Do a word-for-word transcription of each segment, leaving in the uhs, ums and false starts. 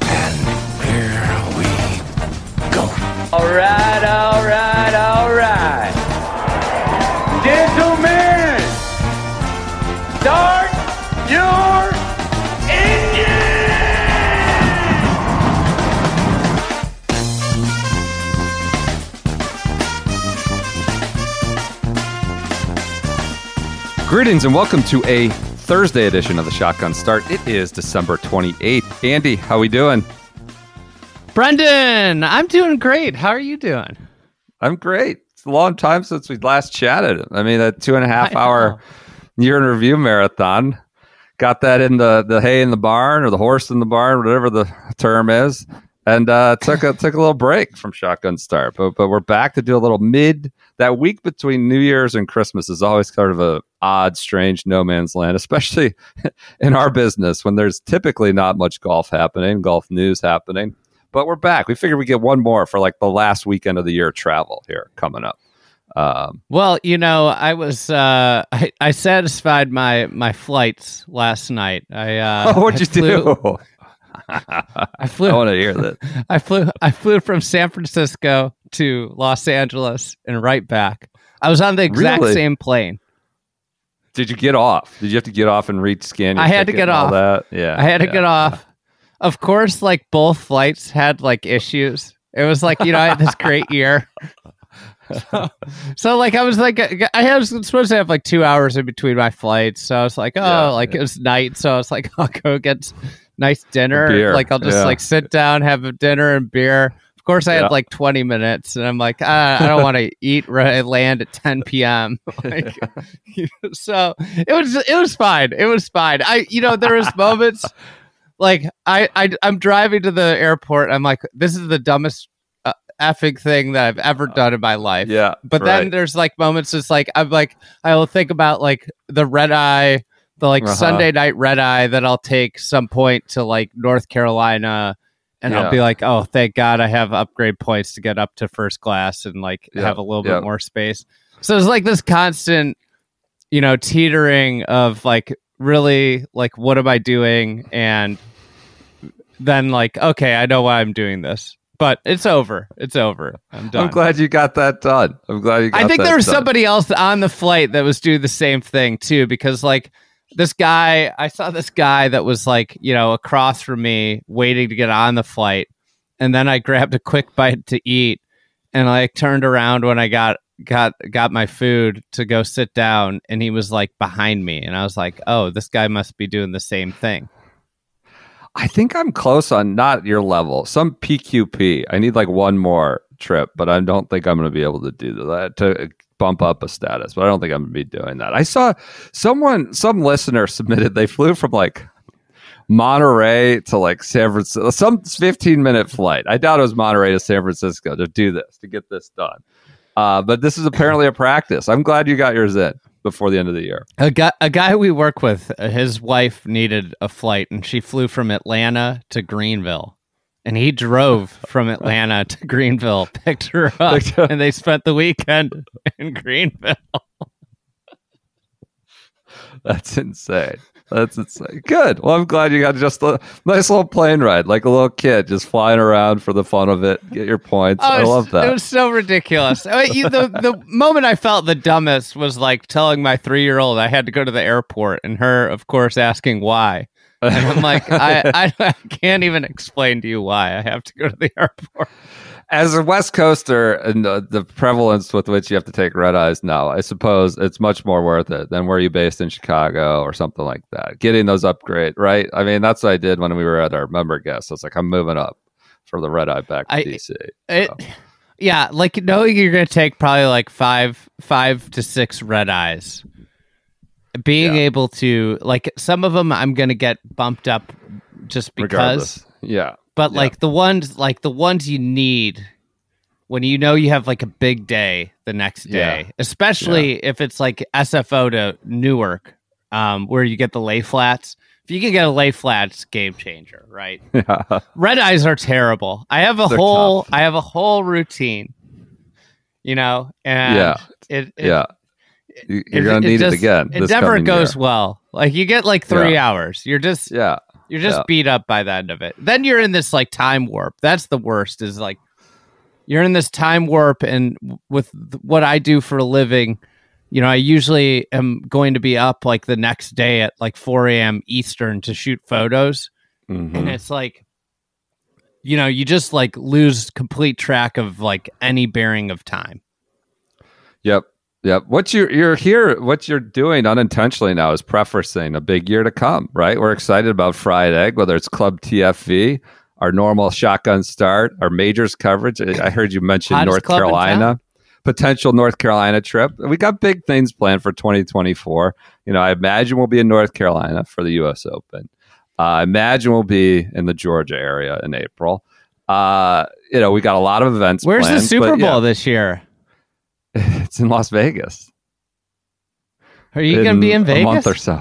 And here we go. All right, all right, all right. Gentlemen, start your Greetings and welcome to a Thursday edition of the Shotgun Start. It is December twenty-eighth. Andy, how we doing? Brendan, I'm doing great. How are you doing? I'm great. It's a long time since we last chatted. I mean, that two and a half hour year in review marathon. Got that in the, the hay in the barn or the horse in the barn, whatever the term is. And uh, took a took a little break from Shotgun Start, but but we're back to do a little mid. That week between New Year's and Christmas is always sort of a odd, strange no man's land, especially in our business when there's typically not much golf happening, golf news happening. But we're back. We figured we get one more for like the last weekend of the year travel here coming up. Um, well, you know, I was uh, I, I satisfied my my flights last night. I uh, oh, what'd I you flew- do? I flew. I want to hear that. I flew. I flew from San Francisco to Los Angeles and right back. I was on the exact really? same plane. Did you get off? Did you have to get off and re-scan your I had to get off. That? Yeah, I had to yeah. get off. Of course, like both flights had like issues. It was like you know I had this great year. So, so like I was like I was supposed to have like two hours in between my flights. So I was like oh yeah, like yeah. it was night. So I was like I'll go get. Nice dinner. Like I'll just yeah. like sit down, have a dinner and beer. Of course, I yeah. had like twenty minutes, and I'm like, ah, I don't want to eat. Right, land at ten p.m. Like, so it was, it was fine. It was fine. I, you know, there was moments like I, I, I'm driving to the airport. I'm like, this is the dumbest uh, effing thing that I've ever done in my life. Yeah. But right. then there's like moments. It's like I'm like I will think about like the red eye. The like uh-huh. Sunday night red eye that I'll take some point to like North Carolina, and yeah. I'll be like, oh, thank God I have upgrade points to get up to first class and like yep. have a little yep. bit more space. So it's like this constant, you know, teetering of like really like what am I doing, and then like okay, I know why I'm doing this, but it's over. It's over. I'm done. I'm glad you got that done. I'm glad you. Got I think that there was done. somebody else on the flight that was doing the same thing too, because like. This guy, I saw this guy that was like, you know, across from me waiting to get on the flight. And then I grabbed a quick bite to eat and I like, turned around when I got, got, got my food to go sit down. And he was like behind me. And I was like, oh, this guy must be doing the same thing. I think I'm close on not your level. Some P Q P. I need like one more trip, but I don't think I'm going to be able to do that to bump up a status, but I don't think I'm gonna be doing that. I saw someone, some listener submitted, they flew from like Monterey to like San Francisco, some fifteen minute flight. I doubt it was Monterey to San Francisco to do this, to get this done. Uh, but this is apparently a practice. I'm glad you got yours in before the end of the year. A guy, a guy we work with, his wife needed a flight and she flew from Atlanta to Greenville. And he drove from Atlanta to Greenville, picked her up, and they spent the weekend in Greenville. That's insane. That's insane. Good. Well, I'm glad you got just a nice little plane ride, like a little kid, just flying around for the fun of it. Get your points. Oh, I love that. It was so ridiculous. I mean, the, the moment I felt the dumbest was like telling my three-year-old I had to go to the airport, and her, of course, asking why. And I'm like, I, I, I can't even explain to you why I have to go to the airport. As a West Coaster, and the, the prevalence with which you have to take red eyes now, I suppose it's much more worth it than where you based in Chicago or something like that. Getting those upgrade, right? I mean, that's what I did when we were at our member guest. I was like, I'm moving up for the red eye back to I, D C. It, so. Yeah, like knowing you're going to take probably like five, five to six red eyes. Being yeah. able to, like, some of them I'm going to get bumped up just because. Regardless. Yeah. But, yeah. like, the ones like the ones you need when you know you have, like, a big day the next day, yeah. especially yeah. if it's, like, S F O to Newark, um, where you get the lay flats. If you can get a lay flat, it's game changer, right? Yeah. Red eyes are terrible. I have a They're whole tough. I have a whole routine. You know, and yeah. it, it yeah. You're it, gonna it, need it, just, it again. It never goes year. well. Like you get like three yeah. hours. You're just yeah. You're just yeah. beat up by the end of it. Then you're in this like time warp. That's the worst. Is like you're in this time warp, and with what I do for a living, you know, I usually am going to be up like the next day at like four a.m. Eastern to shoot photos, mm-hmm. and it's like, you know, you just like lose complete track of like any bearing of time. Yep. Yeah, what you you're here, what you're doing unintentionally now is prefacing a big year to come, right? We're excited about Fried Egg, whether it's Club T F V, our normal shotgun start, our majors coverage. I heard you mention North Carolina, potential North Carolina trip. We got big things planned for twenty twenty-four. You know, I imagine we'll be in North Carolina for the U S Open. Uh, I imagine we'll be in the Georgia area in April. Uh, you know, we got a lot of events. Where's planned, the Super Bowl yeah. this year? It's in Las Vegas. Are you going to be in Vegas? A month or so.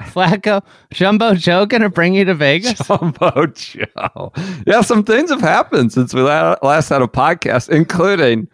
Flacco, Jumbo Joe going to bring you to Vegas? Jumbo Joe. Yeah, some things have happened since we last had a podcast, including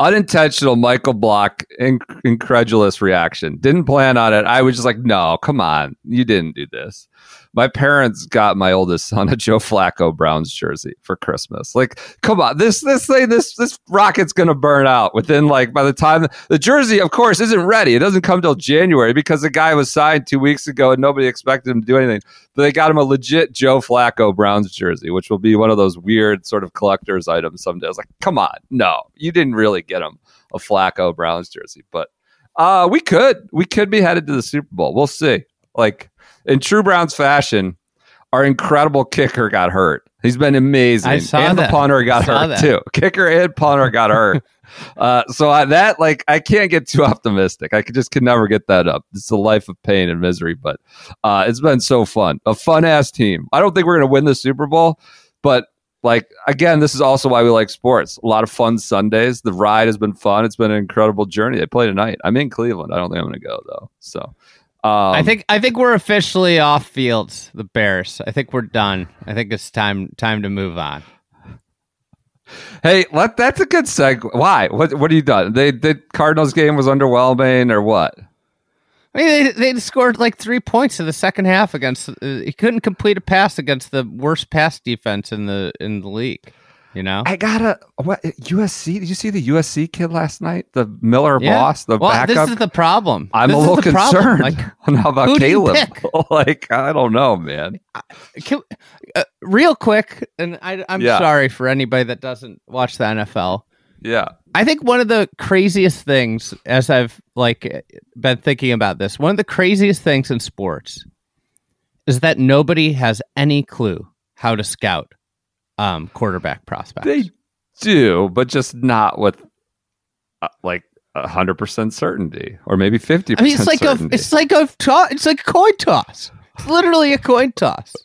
unintentional Michael Block inc- incredulous reaction. Didn't plan on it. I was just like, no, come on. You didn't do this. My parents got my oldest son a Joe Flacco Browns jersey for Christmas. Like, come on, this this thing, this this rocket's gonna burn out within like by the time the jersey, of course, isn't ready. It doesn't come till January because the guy was signed two weeks ago and nobody expected him to do anything. But they got him a legit Joe Flacco Browns jersey, which will be one of those weird sort of collector's items someday. I was like, come on, no, you didn't really get him a Flacco Browns jersey, but uh, we could we could be headed to the Super Bowl. We'll see. Like. In true Browns fashion, our incredible kicker got hurt. He's been amazing. I saw and that. The punter got hurt that. too. Kicker and punter got hurt. Uh, so I, that, like, I can't get too optimistic. I could just could never get that up. It's a life of pain and misery, but uh, it's been so fun. A fun-ass team. I don't think we're going to win the Super Bowl, but, like, again, this is also why we like sports. A lot of fun Sundays. The ride has been fun. It's been an incredible journey. They play tonight. I'm in Cleveland. I don't think I'm going to go, though, so... Um, I think I think we're officially off fields, the Bears. I think we're done. I think it's time time to move on. Hey, let, that's a good segue. Why? What What are you done? They the Cardinals game was underwhelming, or what? I mean, they they scored like three points in the second half against. Uh, he couldn't complete a pass against the worst pass defense in the in the league. You know, I gotta what U S C. Did you see the U S C kid last night? The Miller yeah. boss, the well, backup. This is the problem. I'm this a little concerned. Like, how about Caleb? Like, I don't know, man. Can, uh, real quick, and I, I'm yeah. sorry for anybody that doesn't watch the N F L. Yeah, I think one of the craziest things, as I've like been thinking about this, one of the craziest things in sports is that nobody has any clue how to scout. Um, quarterback prospects. They do, but just not with uh, like a hundred percent certainty, or maybe fifty. I mean, it's like certainty. a, it's like a, to- it's like a coin toss. It's literally a coin toss.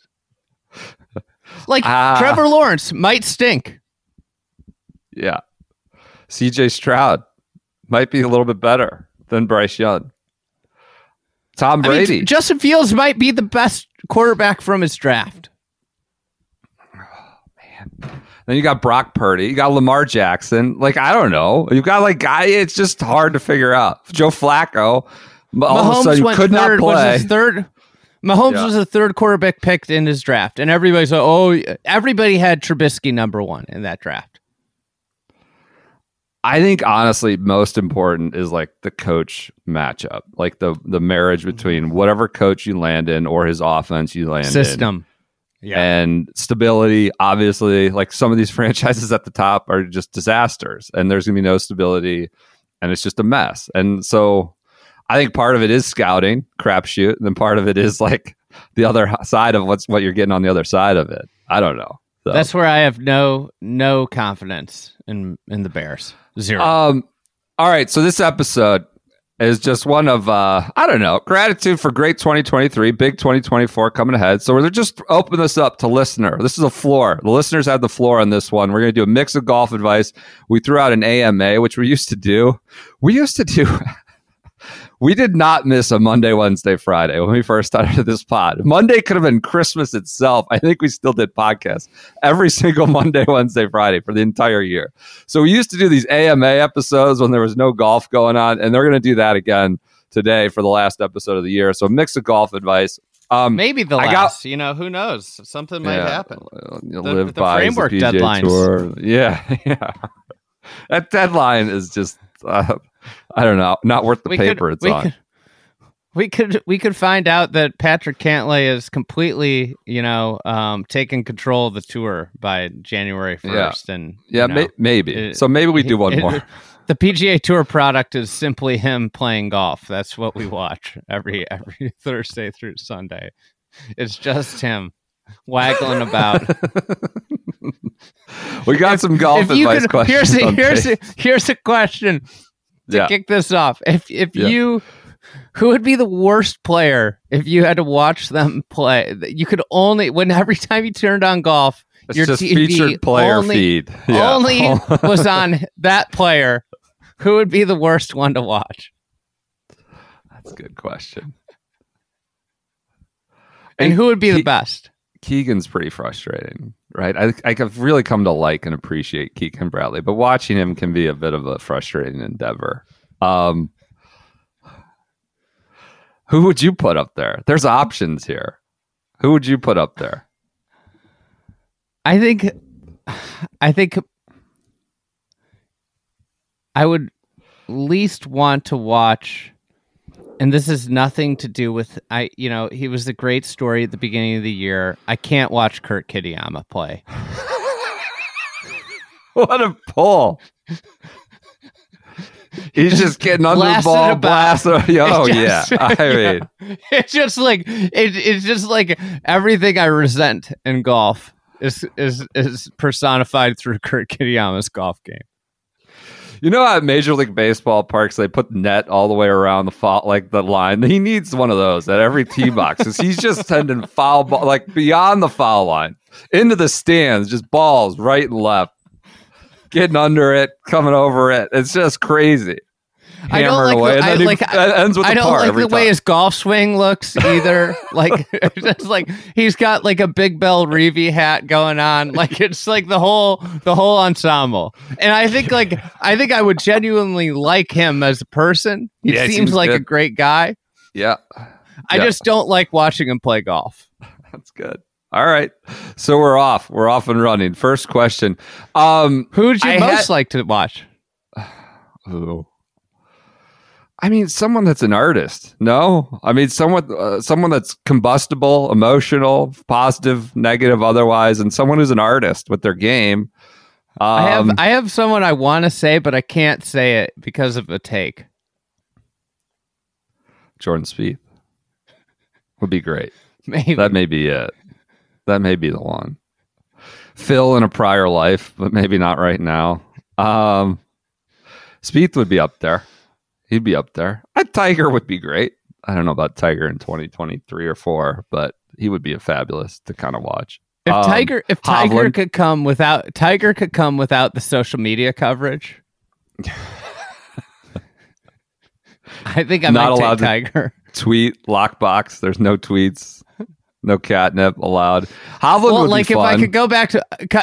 Like ah. Trevor Lawrence might stink. Yeah, C J Stroud might be a little bit better than Bryce Young. Tom Brady, I mean, Justin Fields might be the best quarterback from his draft. Then you got Brock Purdy. You got Lamar Jackson. Like, I don't know. You've got, like, guy. It's just hard to figure out. Joe Flacco. All Mahomes of a sudden, went could third, not play. Was his third, Mahomes yeah. was the third quarterback picked in his draft. And everybody's like, oh, everybody had Trubisky number one in that draft. I think, honestly, most important is, like, the coach matchup. Like, the, the marriage between whatever coach you land in or his offense you land System. in. System. Yeah. And stability, obviously, like some of these franchises at the top are just disasters and there's going to be no stability and it's just a mess. And so I think part of it is scouting, crapshoot, and then part of it is like the other side of what's what you're getting on the other side of it. I don't know. So. That's where I have no no confidence in, in the Bears. Zero. Um, all right. So this episode is just one of, uh, I don't know, gratitude for great twenty twenty-three, big twenty twenty-four coming ahead. So we're just open this up to listener. This is a floor. The listeners have the floor on this one. We're going to do a mix of golf advice. We threw out an A M A, which we used to do. We used to do... We did not miss a Monday, Wednesday, Friday when we first started this pod. Monday could have been Christmas itself. I think we still did podcasts every single Monday, Wednesday, Friday for the entire year. So we used to do these A M A episodes when there was no golf going on, and they're going to do that again today for the last episode of the year. So a mix of golf advice. Um, Maybe the I last, got, you know, who knows? Something might yeah, happen. The, live the by framework the deadlines. Tour. Yeah, yeah. That deadline is just... Uh, I don't know. Not worth the we paper could, it's we on. Could, we could we could find out that Patrick Cantlay is completely, you know, um, taking control of the tour by January first. Yeah, and yeah, may, maybe. It, so maybe we do one it, more. It, the P G A Tour product is simply him playing golf. That's what we watch every every Thursday through Sunday. It's just him waggling about. We got if, some golf advice could, questions. Here's a, here's a, here's a question. To yeah. kick this off, if if yeah. you, who would be the worst player if you had to watch them play? You could only, when every time you turned on golf, it's your just T V featured player only, feed yeah. only was on that player. Who would be the worst one to watch? That's a good question. And, and who would be Ke- the best? Keegan's pretty frustrating, right? I I have really come to like and appreciate Keegan Bradley, but watching him can be a bit of a frustrating endeavor. Um, who would you put up there? There's options here. Who would you put up there? I think, I think, I would least want to watch. And this is nothing to do with I, you know, he was a great story at the beginning of the year. I can't watch Kurt Kitayama play. What a pull! He's just getting under blasted the ball, blasted. Oh just, yeah, I mean, it's just like it, it's just like everything I resent in golf is is is personified through Kurt Kitayama's golf game. You know, at Major League Baseball parks, they put net all the way around the foul, like the line. He needs one of those at every tee box. He's just sending foul ball, like beyond the foul line, into the stands, just balls right and left, getting under it, coming over it. It's just crazy. Hammered I don't like. Away. The, I, and like he, I, ends with I don't par like every the time. Way his golf swing looks either. Like it's like he's got like a Big Bell Reavy hat going on. Like it's like the whole the whole ensemble. And I think like I think I would genuinely like him as a person. He yeah, seems, seems like good. A great guy. Yeah. I yeah. just don't like watching him play golf. That's good. All right. So we're off. We're off and running. First question. Um, Who would you I most had... like to watch? Ooh. I mean, someone that's an artist. No, I mean, someone, uh, someone that's combustible, emotional, positive, negative, otherwise, and someone who's an artist with their game. Um, I have, I have someone I want to say, but I can't say it because of a take. Jordan Spieth would be great. Maybe that may be it. That may be the one. Phil in a prior life, but maybe not right now. Um, Spieth would be up there. He'd be up there. A Tiger would be great. I don't know about Tiger in twenty twenty-three or four, but he would be a fabulous to kind of watch. If um, Tiger, if Hovland. Tiger could come without Tiger could come without the social media coverage, I think I'm not might allowed. Take Tiger to tweet lockbox. There's no tweets, no catnip allowed. Hovland well, would like be if fun. I could go back to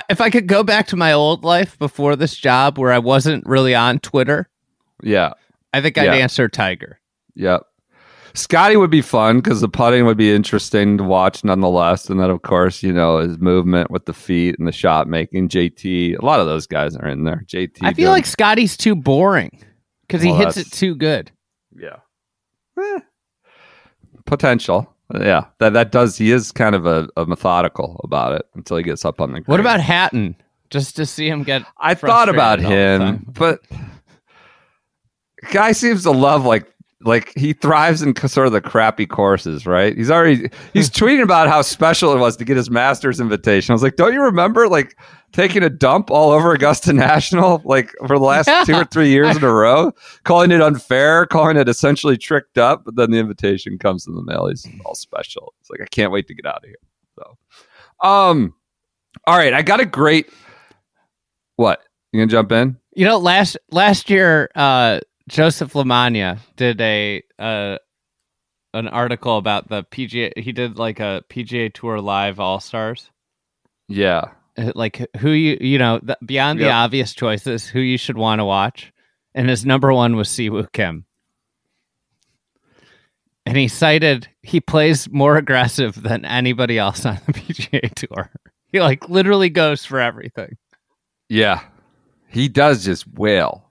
if I could go back to my old life before this job where I wasn't really on Twitter. Yeah. I think I'd yeah. answer Tiger. Yep. Scotty would be fun because the putting would be interesting to watch nonetheless. And then, of course, you know, his movement with the feet and the shot making. J T, a lot of those guys are in there. J T. I feel good. Like Scotty's too boring because well, he hits it too good. Yeah. Eh. Potential. Yeah. That that does. He is kind of a, a methodical about it until he gets up on the green. What about Hatton? Just to see him get. I thought about him, but. Guy seems to love like like he thrives in sort of the crappy courses, right? He's already he's tweeting about how special it was to get his Masters invitation. I was like, don't you remember like taking a dump all over Augusta National like for the last yeah. two or three years in a row, calling it unfair, calling it essentially tricked up, but then the invitation comes in the mail. He's all special. It's like I can't wait to get out of here. So, um, all right, I got a great. What you gonna jump in? You know, last last year, uh. Joseph LaMagna did a uh, an article about the P G A. He did like a P G A Tour Live All Stars. Yeah, like who you you know the, beyond yep. the obvious choices, who you should want to watch, and his number one was Siwoo Kim. And he cited he plays more aggressive than anybody else on the P G A Tour. He like literally goes for everything. Yeah, he does just wail.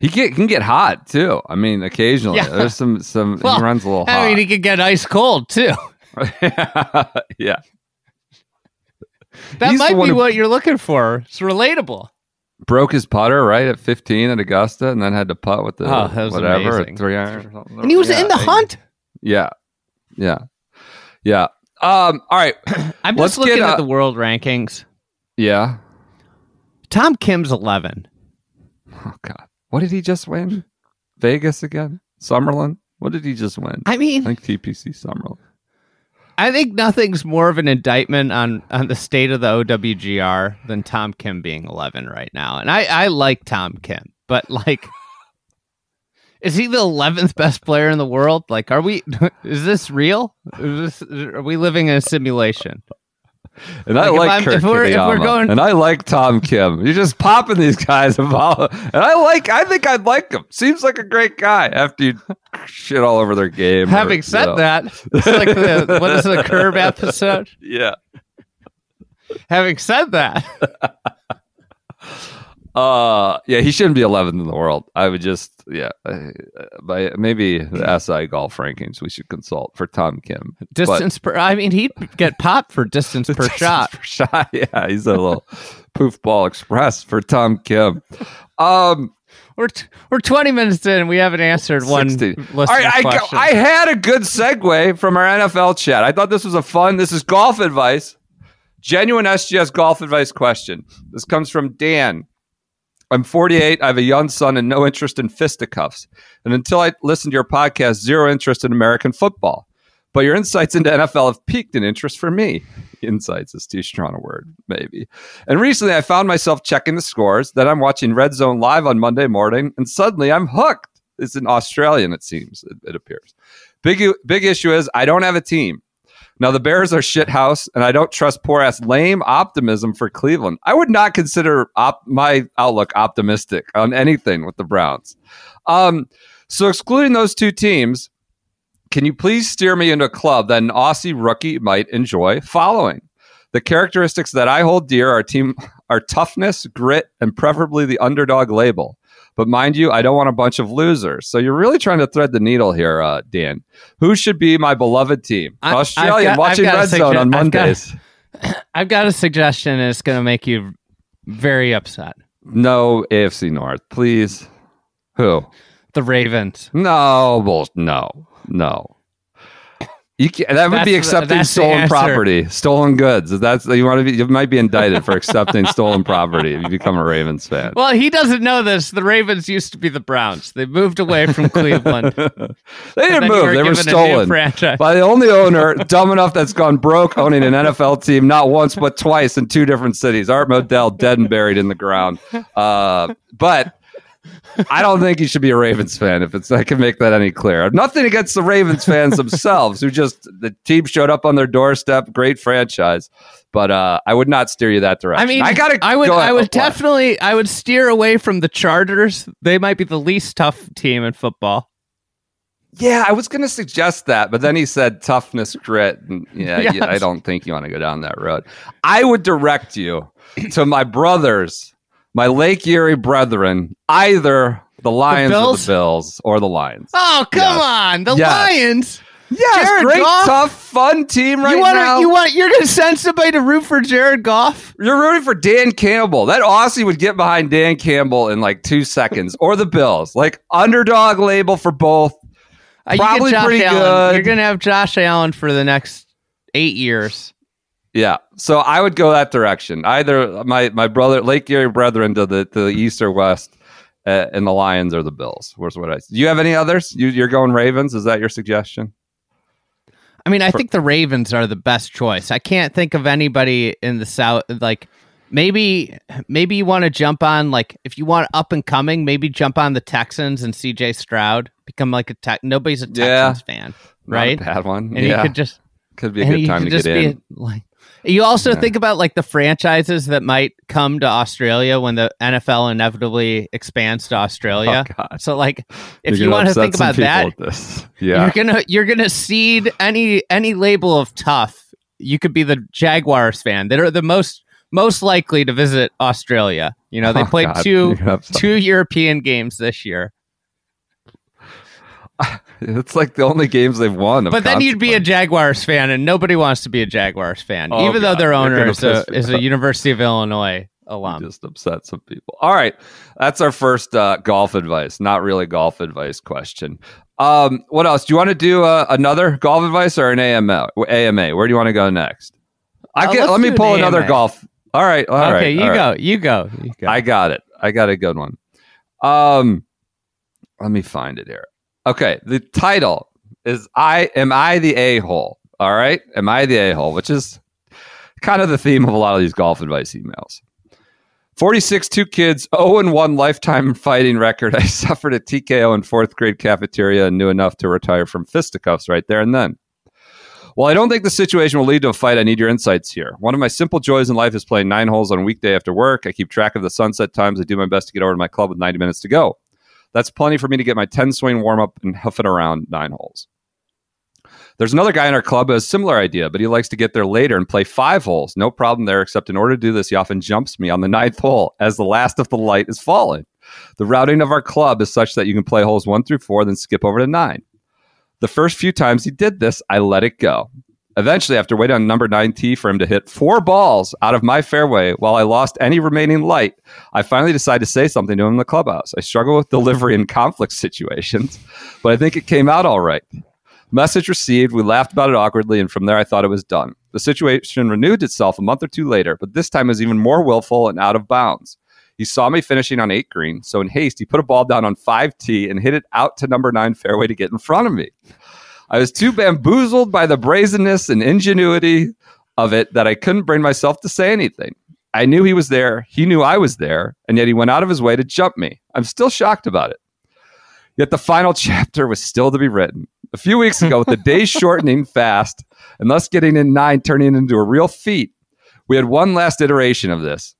He get, can get hot too. I mean, occasionally yeah. there's some some well, he runs a little hot. I mean, he can get ice cold too. yeah, that He's might be who, what you're looking for. It's relatable. Broke his putter right at fifteen at Augusta, and then had to putt with the oh, that was whatever amazing. three iron or something. And he was yeah, in the hunt. Yeah, yeah, yeah. Um, all right, I'm just Let's looking get, uh, at the world rankings. Yeah, Tom Kim's eleven. Oh God. What did he just win? Vegas again? Summerlin? What did he just win? I mean... I think T P C Summerlin. I think nothing's more of an indictment on, on the state of the O W G R than Tom Kim being eleven right now. And I, I like Tom Kim, but like... Is he the eleventh best player in the world? Like, are we... Is this real? Is this, are we living in a simulation? And like I like Kirk if we're, if we're going... and I like Tom Kim. You're just popping these guys about, and I like. I think I'd like him. Seems like a great guy. After you shit all over their game. Having or, said you know. that, it's like the, what is the Curb episode? Yeah. Having said that, uh, yeah, he shouldn't be eleventh in the world. I would just yeah, uh, by maybe the S I golf rankings we should consult for Tom Kim. Distance but, per, I mean, he'd get popped for distance per distance shot. Per shot, yeah, he's a little poof ball express for Tom Kim. Um, we're t- we're twenty minutes in, and we haven't answered one. All right, I, go, I had a good segue from our N F L chat. I thought this was a fun. This is golf advice, genuine S G S golf advice question. This comes from Dan. I'm forty-eight. I have a young son and no interest in fisticuffs. And until I listened to your podcast, zero interest in American football. But your insights into N F L have piqued an interest for me. Insights is too strong a word, maybe. And recently, I found myself checking the scores. Then I'm watching Red Zone live on Monday morning, and suddenly I'm hooked. It's an Australian, it seems, it, it appears. Big, big issue is I don't have a team. Now, the Bears are shithouse, and I don't trust poor-ass lame optimism for Cleveland. I would not consider op- my outlook optimistic on anything with the Browns. Um, so excluding those two teams, can you please steer me into a club that an Aussie rookie might enjoy following? The characteristics that I hold dear are, team, are toughness, grit, and preferably the underdog label. But mind you, I don't want a bunch of losers. So you're really trying to thread the needle here, uh, Dan. Who should be my beloved team? I, Australia got, watching Red sugge- Zone on Mondays. I've got, I've got a suggestion, and it's going to make you very upset. No A F C North, please. Who? The Ravens. No, well, no, no. You can't, that would that's be accepting the, stolen property, stolen goods. That's you want to be. You might be indicted for accepting stolen property if you become a Ravens fan. Well, he doesn't know this. The Ravens used to be the Browns. They moved away from Cleveland. They didn't move. Were they were stolen by the only owner dumb enough that's gone broke owning an N F L team not once but twice in two different cities. Art Modell dead and buried in the ground. Uh, but. I don't think you should be a Ravens fan if it's I can make that any clearer. Nothing against the Ravens fans themselves, who just the team showed up on their doorstep, great franchise. But uh, I would not steer you that direction. I mean, I gotta I would go I would definitely I would steer away from the Chargers. They might be the least tough team in football. Yeah, I was going to suggest that, but then he said toughness, grit, and yeah, yes. yeah, I don't think you want to go down that road. I would direct you to my brothers. My Lake Erie brethren, either the Lions the or the Bills or the Lions. Oh, come yes. on. The yes. Lions. Yes, Jared great, Goff? Tough, fun team right you wanna, now. You want, you're going to send somebody to root for Jared Goff? You're rooting for Dan Campbell. That Aussie would get behind Dan Campbell in like two seconds. Or the Bills. Like underdog label for both. Uh, Probably you pretty Allen. good. You're going to have Josh Allen for the next eight years. Yeah, so I would go that direction. Either my, my brother, Lake Erie brethren to the to the east or west, uh, and the Lions or the Bills. Where's what I? Do you have any others? You, you're going Ravens? Is that your suggestion? I mean, I For, think the Ravens are the best choice. I can't think of anybody in the South. Like Maybe maybe you want to jump on, like, if you want up and coming, maybe jump on the Texans and C J Stroud. Become like a tech. Nobody's a Texans yeah, fan, right? Not a bad one. And yeah. you could just could be a good time to get in. A, like, you also yeah. think about like the franchises that might come to Australia when the N F L inevitably expands to Australia. Oh, God. So like, if you're you want to think about that, yeah. you're gonna you're gonna seed any any label of tough. You could be the Jaguars fan. That are the most. Most likely to visit Australia. You know, they oh, played God. two two European games this year. It's like the only games they've won. But then you'd be a Jaguars fan, and nobody wants to be a Jaguars fan, oh, even God. though their owner is a, is a University of Illinois alum. You just upset some people. All right. That's our first uh, golf advice. Not really golf advice question. Um, what else? Do you want to do uh, another golf advice or an A M A? A M A? Where do you want to go next? I oh, get, Let me an pull an another golf. All right. All okay, right, you, all go, right. you go. You go. I got it. I got a good one. Um, let me find it here. Okay. The title is I Am I the A-hole? All right. Am I the A-hole? Which is kind of the theme of a lot of these golf advice emails. forty-six, two kids, oh and one lifetime fighting record. I suffered a T K O in fourth grade cafeteria and knew enough to retire from fisticuffs right there and then. Well, I don't think the situation will lead to a fight. I need your insights here. One of my simple joys in life is playing nine holes on a weekday after work. I keep track of the sunset times. I do my best to get over to my club with ninety minutes to go. That's plenty for me to get my ten-swing warm-up and huff it around nine holes. There's another guy in our club who has a similar idea, but he likes to get there later and play five holes. No problem there, except in order to do this, he often jumps me on the ninth hole as the last of the light is falling. The routing of our club is such that you can play holes one through four, then skip over to nine. The first few times he did this, I let it go. Eventually, after waiting on number nine tee for him to hit four balls out of my fairway while I lost any remaining light, I finally decided to say something to him in the clubhouse. I struggle with delivery in conflict situations, but I think it came out all right. Message received. We laughed about it awkwardly, and from there, I thought it was done. The situation renewed itself a month or two later, but this time it was even more willful and out of bounds. He saw me finishing on eight green, so in haste, he put a ball down on five tee and hit it out to number nine fairway to get in front of me. I was too bamboozled by the brazenness and ingenuity of it that I couldn't bring myself to say anything. I knew he was there, he knew I was there, and yet he went out of his way to jump me. I'm still shocked about it. Yet the final chapter was still to be written. A few weeks ago, with the day shortening fast, and thus getting in nine turning into a real feat, we had one last iteration of this.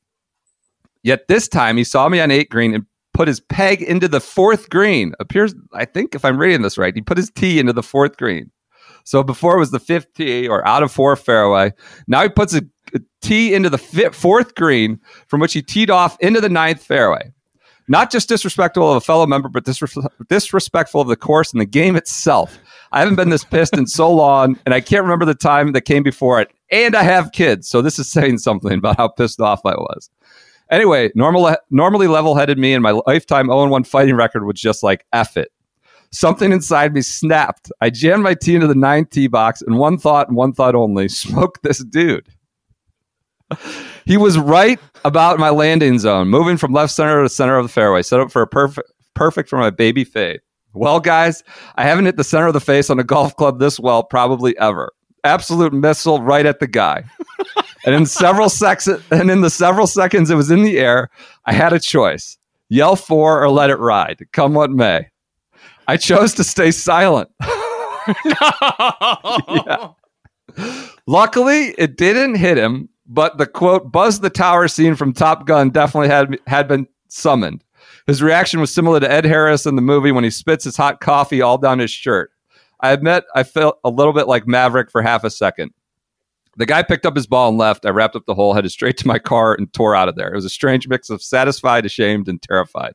Yet this time he saw me on eight green and put his peg into the fourth green. Appears, I think, if I'm reading this right, he put his tee into the fourth green. So before it was the fifth tee or out of four fairway. Now he puts a, a tee into the fifth, fourth green from which he teed off into the ninth fairway. Not just disrespectful of a fellow member, but disres- disrespectful of the course and the game itself. I haven't been this pissed in so long, and I can't remember the time that came before it. And I have kids, so this is saying something about how pissed off I was. Anyway, normal, normally level-headed me and my lifetime oh and one fighting record was just like, F it. Something inside me snapped. I jammed my tee into the nine tee box, and one thought, and one thought only, smoke this dude. He was right about my landing zone, moving from left center to center of the fairway, set up for a perfect perfect for my baby fade. Well, guys, I haven't hit the center of the face on a golf club this well probably ever. Absolute missile right at the guy. And in several sex- and in the several seconds it was in the air, I had a choice. Yell for or let it ride, come what may. I chose to stay silent. yeah. Luckily, it didn't hit him, but the quote, buzz the tower scene from Top Gun definitely had, had been summoned. His reaction was similar to Ed Harris in the movie when he spits his hot coffee all down his shirt. I admit I felt a little bit like Maverick for half a second. The guy picked up his ball and left. I wrapped up the hole, headed straight to my car, and tore out of there. It was a strange mix of satisfied, ashamed, and terrified.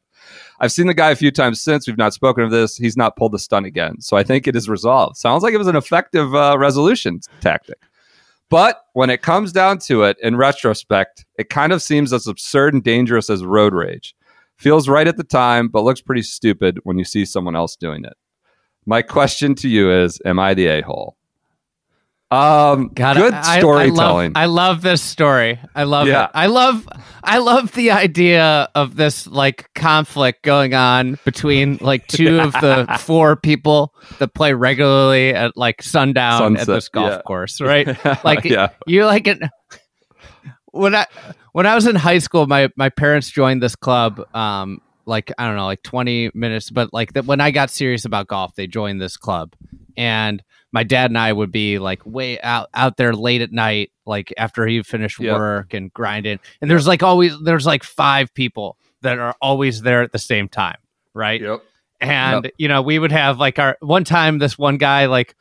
I've seen the guy a few times since. We've not spoken of this. He's not pulled the stunt again. So I think it is resolved. Sounds like it was an effective uh, resolution tactic. But when it comes down to it, in retrospect, it kind of seems as absurd and dangerous as road rage. Feels right at the time, but looks pretty stupid when you see someone else doing it. My question to you is, am I the a-hole? Um, God, good storytelling. I, I, I love this story. I love yeah. it. I love, I love the idea of this like conflict going on between like two yeah. of the four people that play regularly at like sundown Sunset, at this golf yeah. course, right? Like yeah. you like it. When I when I was in high school, my, my parents joined this club. Um, like I don't know, like twenty minutes, but like that when I got serious about golf, they joined this club, and my dad and I would be like way out, out there late at night, like after he finished yep. work and grinding. And there's like always there's like five people that are always there at the same time, right? Yep. And yep. you know, we would have like our one time. This one guy, like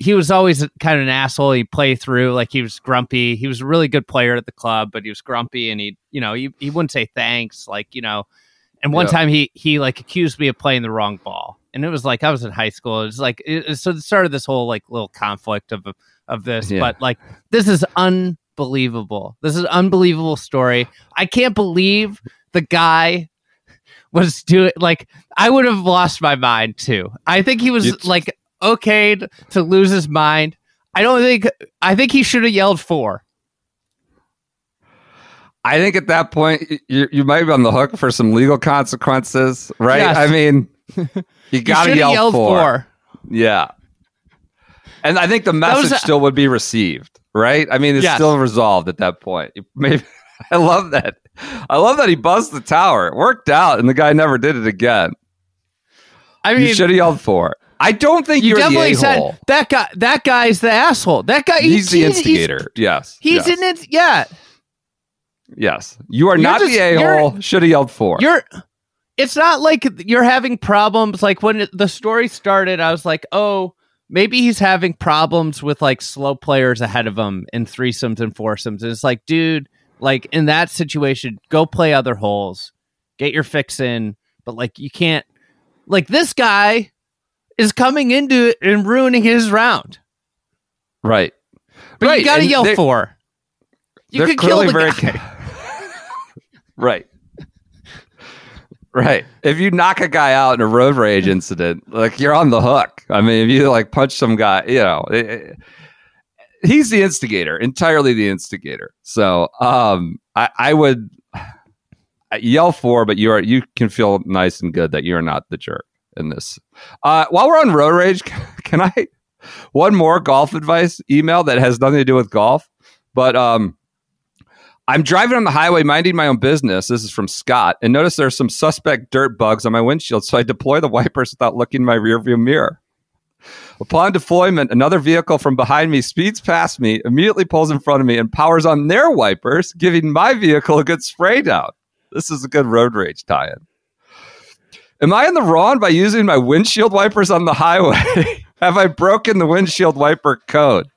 he was always kind of an asshole. He'd play through, like he was grumpy. He was a really good player at the club, but he was grumpy, and he, you know, he he wouldn't say thanks, like you know. And one yeah. time he he like accused me of playing the wrong ball, and it was like I was in high school. It was like it, so it started this whole like little conflict of of this. Yeah. But like this is unbelievable. This is an unbelievable story. I can't believe the guy was doing like I would have lost my mind too. I think he was it's- like okay to lose his mind. I don't think I think he should have yelled four. I think at that point, you you might be on the hook for some legal consequences, right? Yes. I mean, you got to yell for. Yeah. And I think the message a- still would be received, right? I mean, it's yes. still resolved at that point. Maybe I love that. I love that he buzzed the tower. It worked out, and the guy never did it again. I mean, you should have yelled for. I don't think you you're definitely the a-hole. Said that guy. That guy's the asshole. That guy. He's, he's the instigator. He's, yes. He's yes. an instigator. Yeah. Yes, you are you're not just, the a-hole. Should have yelled for. You're. It's not like you're having problems. Like when the story started, I was like, oh, maybe he's having problems with like slow players ahead of him in threesomes and foursomes. And it's like, dude, like in that situation, go play other holes, get your fix in. But like you can't. Like this guy is coming into it and ruining his round. Right. But right. you got to yell they, for. You they're could clearly kill the very. Guy. Right. Right. If you knock a guy out in a road rage incident, like you're on the hook. I mean, if you like punch some guy, you know, it, it, he's the instigator, entirely the instigator. So um, I, I would yell for, but you are you can feel nice and good that you're not the jerk in this. Uh, while we're on road rage, can I one more golf advice email that has nothing to do with golf, but um. I'm driving on the highway, minding my own business. This is from Scott. And notice there's some suspect dirt bugs on my windshield. So I deploy the wipers without looking in my rearview mirror. Upon deployment, another vehicle from behind me speeds past me, immediately pulls in front of me, and powers on their wipers, giving my vehicle a good spray down. This is a good road rage tie-in. Am I in the wrong by using my windshield wipers on the highway? Have I broken the windshield wiper code?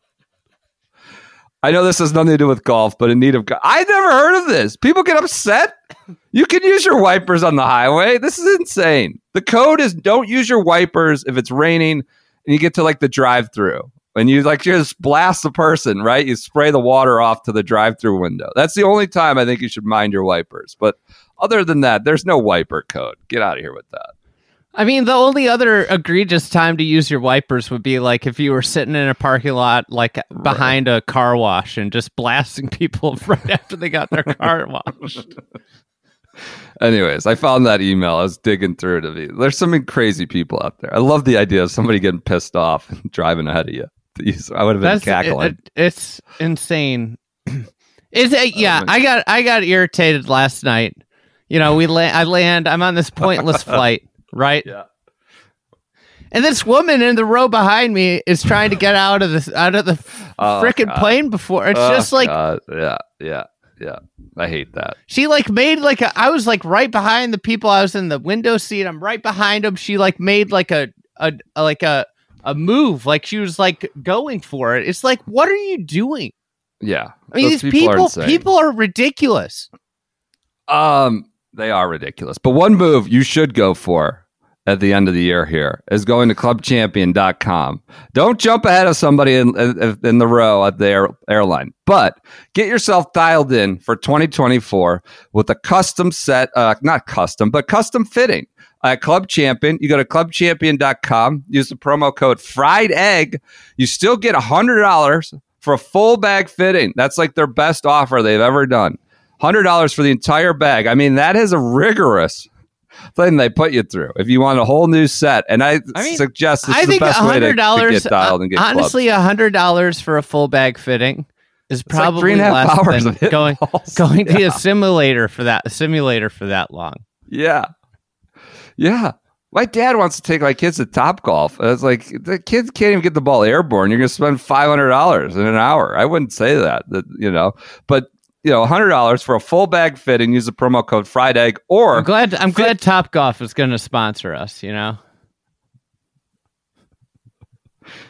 I know this has nothing to do with golf, but in need of golf. I never heard of this. People get upset. You can use your wipers on the highway. This is insane. The code is don't use your wipers if it's raining and you get to like the drive-through and you like just blast the person, right? You spray the water off to the drive-through window. That's the only time I think you should mind your wipers. But other than that, there's no wiper code. Get out of here with that. I mean, the only other egregious time to use your wipers would be like if you were sitting in a parking lot, like behind a car wash and just blasting people right after they got their car washed. Anyways, I found that email. I was digging through it. I mean, there's some crazy people out there. I love the idea of somebody getting pissed off and driving ahead of you. I would have been That's, cackling. It, it, it's insane. It's uh, yeah, I got I got irritated last night. You know, we la- I land. I'm on this pointless flight. Right. Yeah. And this woman in the row behind me is trying to get out of this out of the oh, frickin' plane before it's oh, just like God. yeah yeah yeah I hate that she like made like a, I was like right behind the people. I was in the window seat. I'm right behind them. She like made like a a, a like a a move like she was like going for it. It's like, what are you doing? Yeah. I mean, these people people are, people are ridiculous. Um, they are ridiculous. But one move you should go for at the end of the year here is going to club champion dot com. Don't jump ahead of somebody in, in, in the row at the air, airline, but get yourself dialed in for twenty twenty-four with a custom set, uh, not custom, but custom fitting at Club Champion. You go to club champion dot com, use the promo code fried egg. You still get one hundred dollars for a full bag fitting. That's like their best offer they've ever done. one hundred dollars for the entire bag. I mean, that is a rigorous thing they put you through if you want a whole new set. And I, I mean, suggest this I is think the best way to, to get dialed and get honestly clubs. one hundred dollars for a full bag fitting is it's probably like three and a half less hours than of going going yeah. to a simulator for that a simulator for that long. Yeah, yeah. My dad wants to take my kids to Topgolf. It's like the kids can't even get the ball airborne. You're going to spend five hundred dollars in an hour. I wouldn't say that, that you know, but. You know, one hundred dollars for a full bag fit and use the promo code fried egg or... I'm glad, I'm glad Topgolf is going to sponsor us, you know?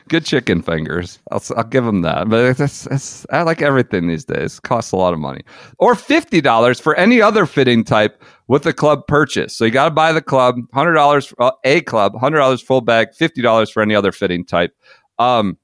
Good chicken fingers. I'll, I'll give them that. But it's, it's, I like everything these days. It costs a lot of money. Or fifty dollars for any other fitting type with a club purchase. So you got to buy the club, one hundred dollars for a club, one hundred dollars full bag, fifty dollars for any other fitting type. Um...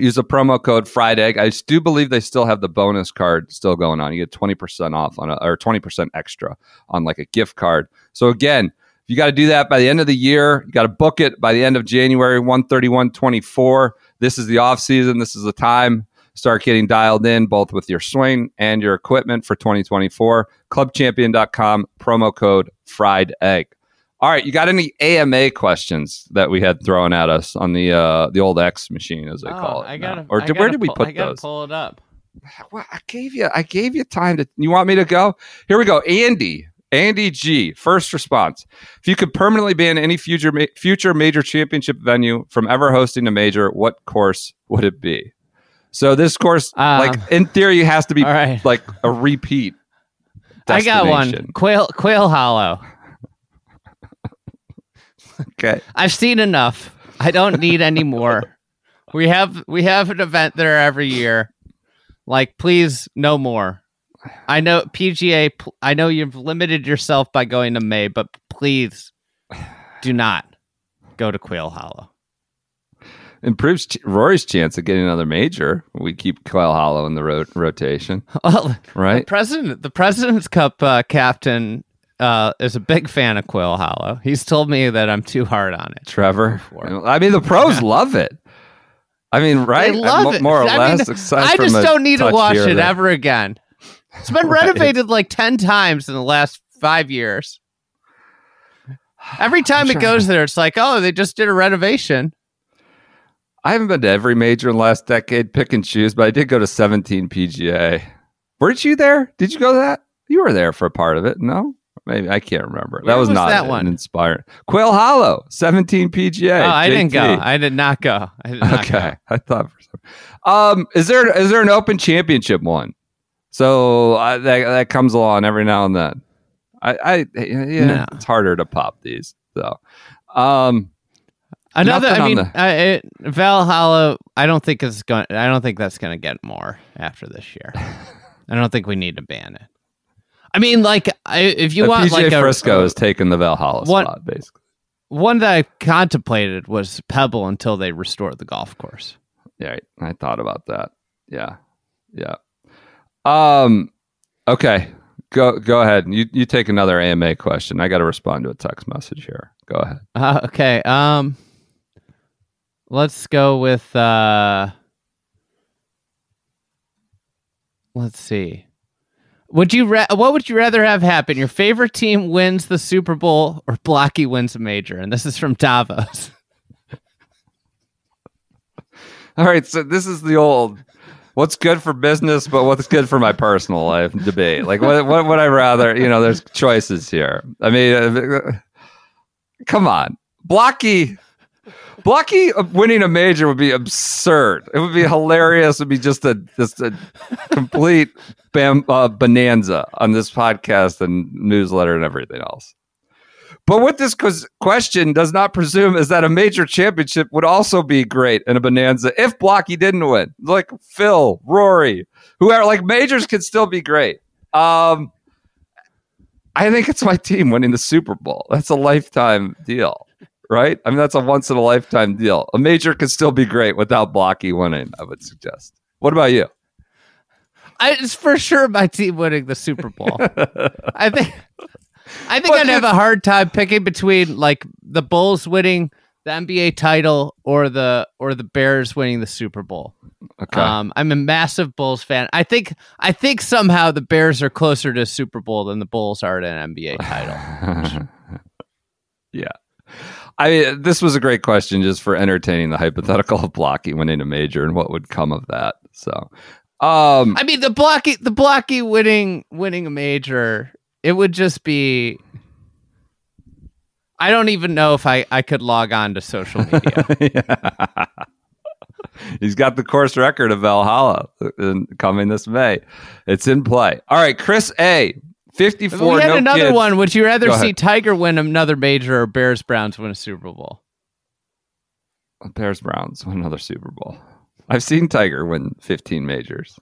Use the promo code fried egg. I do believe they still have the bonus card still going on. You get twenty percent off on a, or twenty percent extra on like a gift card. So again, you got to do that by the end of the year. You got to book it by the end of January, one thirty-one twenty-four. This is the off season. This is the time. Start getting dialed in both with your swing and your equipment for twenty twenty-four. club champion dot com, promo code fried egg. All right, you got any A M A questions that we had thrown at us on the uh, the old X machine, as they oh, call it? I gotta, or I gotta where did we pull, put I gotta those? Pull it up. Well, I gave you, I gave you time to. You want me to go? Here we go. Andy, Andy G. First response: if you could permanently ban any future ma- future major championship venue from ever hosting a major, what course would it be? So this course, um, like in theory, has to be right. like a repeat. I got one. Quail Quail Hollow. Okay. I've seen enough. I don't need any more. We have we have an event there every year. Like, please, no more. I know P G A. I know you've limited yourself by going to May, but please do not go to Quail Hollow. Improves ch- Rory's chance of getting another major. We keep Quail Hollow in the ro- rotation. Well, right. The president, the President's Cup uh, captain. Uh, is a big fan of Quail Hollow. He's told me that I'm too hard on it. Trevor, I mean, the pros yeah. love it. I mean, right? They love it. More or I less. Mean, I just don't need to wash it that... ever again. It's been right. renovated like ten times in the last five years. Every time it goes there, it's like, oh, they just did a renovation. I haven't been to every major in the last decade, pick and choose, but I did go to seventeen P G A. Weren't you there? Did you go to that? You were there for a part of it, no? Maybe I can't remember. Where that was, was not that an one? Inspiring. Quail Hollow, seventeen P G A. Oh, I J T. Didn't go. I did not go. I did not okay, go. I thought for some. Um, is there is there an Open Championship one? So uh, that that comes along every now and then. I, I yeah, no. It's harder to pop these though. So. Um, Another, I mean, the... uh, it, Valhalla. I don't think it's going. I don't think that's going to get more after this year. I don't think we need to ban it. I mean, like, I, if you the want, P G A like a, Frisco is taking the Valhalla one, spot, basically. One that I contemplated was Pebble until they restored the golf course. Yeah, I thought about that. Yeah, yeah. Um, okay, go go ahead. You you take another A M A question. I got to respond to a text message here. Go ahead. Uh, okay. Um, let's go with. Uh, let's see. Would you ra- what would you rather have happen? Your favorite team wins the Super Bowl or Blocky wins a major? And this is from Davos. All right, so this is the old what's good for business, but what's good for my personal life debate. Like, what, what would I rather? You know, there's choices here. I mean, uh, come on. Blocky, Blocky winning a major would be absurd. It would be hilarious. It would be just a, just a complete... Bam, uh, bonanza on this podcast and newsletter and everything else. But what this question does not presume is that a major championship would also be great and a bonanza if Blocky didn't win. Like Phil, Rory, whoever, like majors can still be great. Um, I think it's my team winning the Super Bowl. That's a lifetime deal, right? I mean, that's a once in a lifetime deal. A major could still be great without Blocky winning, I would suggest. What about you? I, it's for sure my team winning the Super Bowl. I think I think but I'd have a hard time picking between like the Bulls winning the N B A title or the or the Bears winning the Super Bowl. Okay. Um, I'm a massive Bulls fan. I think I think somehow the Bears are closer to a Super Bowl than the Bulls are to an N B A title. Yeah. I mean, this was a great question just for entertaining the hypothetical of Blocky winning a major and what would come of that. So Um, I mean, the blocky, the blocky winning, winning a major. It would just be. I don't even know if I, I could log on to social media. Yeah. He's got the course record of Valhalla coming this May. It's in play. All right, Chris A. fifty-four. We had no another kids. One. Would you rather see Tiger win another major or Bears Browns win a Super Bowl? Bears Browns win another Super Bowl. I've seen Tiger win fifteen majors.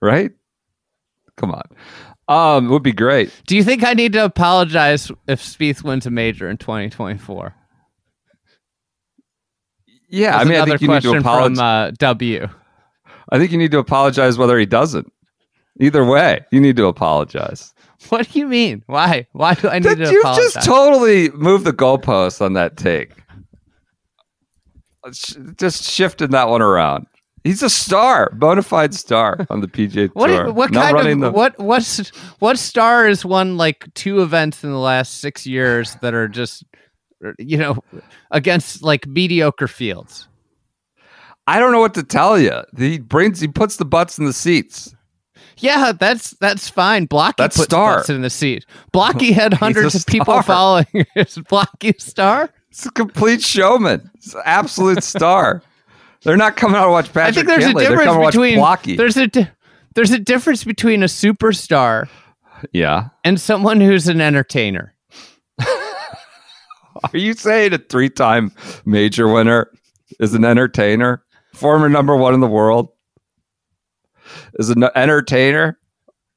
Right? Come on. Um, it would be great. Do you think I need to apologize if Spieth wins a major in twenty twenty-four? Yeah, There's I mean, I think you need to apologize. From, uh, W. I think you need to apologize whether he doesn't. Either way, you need to apologize. What do you mean? Why? Why do I need Did to you apologize? You just totally moved the goalposts on that take. Just shifted that one around. He's a star, bona fide star on the P G A what, Tour. What Not kind of the... what what's what star has won like two events in the last six years that are just, you know, against like mediocre fields? I don't know what to tell you. He brings, he puts the butts in the seats. Yeah, that's that's fine. Blocky that's puts star. Butts in the seat. Blocky had hundreds of people following. Is Blocky a star? It's a complete showman. It's an absolute star. They're not coming out to watch Patrick Cantlay. I think there's Cantlay. a difference between Blocky. There's a di- there's a difference between a superstar, yeah, and someone who's an entertainer. Are you saying a three-time major winner is an entertainer? Former number one in the world is an entertainer?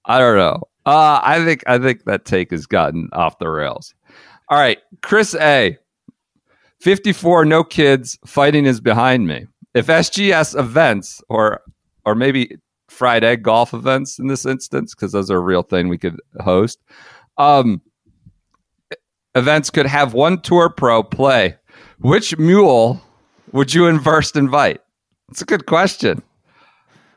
I don't know. Uh, I think I think that take has gotten off the rails. All right, Chris A. fifty-four, no kids, fighting is behind me. If S G S events or or maybe fried egg golf events in this instance, because those are a real thing we could host, um, events could have one tour pro play, which mule would you first invite? It's a good question.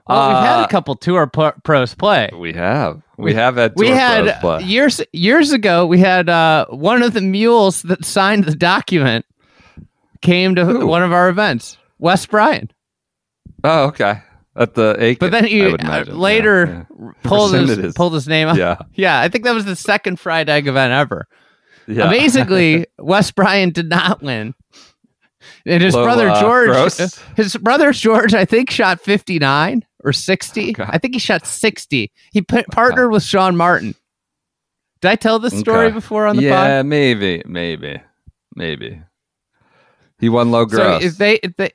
Well, uh, we've had a couple tour pro- pros play. We have. We, we have had tour we had, pros play. Years, years ago, we had uh, one of the mules that signed the document came to Ooh. one of our events, Wes Bryan. Oh, okay. At the Aiken, but then he uh, later yeah, yeah. pulled Rescinded his pulled his name up. Yeah, yeah. I think that was the second fried egg event ever. Yeah. Amazingly, Wes Bryan did not win, and his Lola brother George, Gross. his brother George, I think shot fifty-nine or sixty. Oh, I think he shot sixty. He p- partnered okay. with Sean Martin. Did I tell this story okay. before on the yeah, pod? Yeah, maybe, maybe, maybe. He won low gross. So if they if they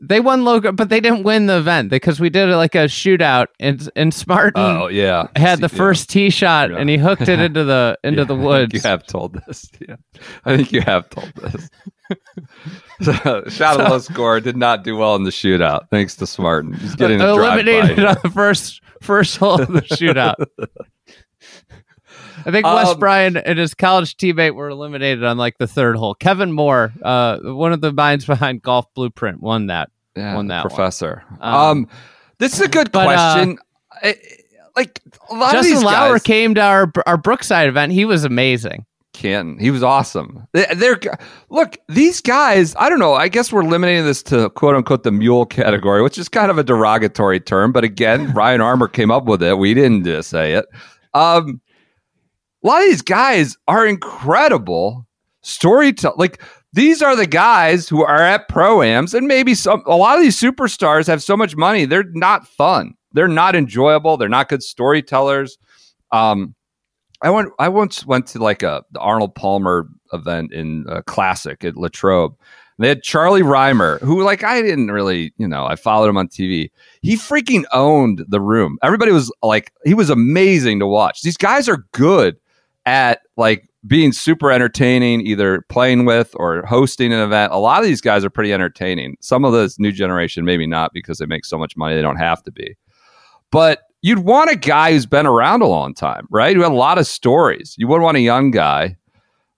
they won low gross, but they didn't win the event because we did like a shootout, and and Smartin oh, yeah. had the first yeah. tee shot, yeah. and he hooked it into the into yeah, the woods. I think you have told this. Yeah, I think you have told this. so, shot a low score, did not do well in the shootout. Thanks to Smartin, he's getting uh, eliminated on the first first hole of the shootout. I think Wes um, Bryan and his college teammate were eliminated on like the third hole. Kevin Moore, uh, one of the minds behind Golf Blueprint, won that. Yeah, won that professor. Um, um, this is a good but, question. Uh, I, like a lot Justin of these Lauer guys, came to our our Brookside event. He was amazing. Canton, he was awesome. They, they're look these guys. I don't know. I guess we're limiting this to quote unquote the mule category, which is kind of a derogatory term. But again, Ryan Armour came up with it. We didn't just say it. Um, A lot of these guys are incredible storytellers. Like these are the guys who are at pro-ams, and maybe some. A lot of these superstars have so much money; they're not fun. They're not enjoyable. They're not good storytellers. Um, I went. I once went to like a the Arnold Palmer event in a Classic at La Trobe. They had Charlie Reimer, who like I didn't really, you know, I followed him on T V. He freaking owned the room. Everybody was like, he was amazing to watch. These guys are good at like being super entertaining, either playing with or hosting an event. A lot of these guys are pretty entertaining. Some of this new generation, maybe not, because they make so much money they don't have to be. But you'd want a guy who's been around a long time, right? Who had a lot of stories. You wouldn't want a young guy.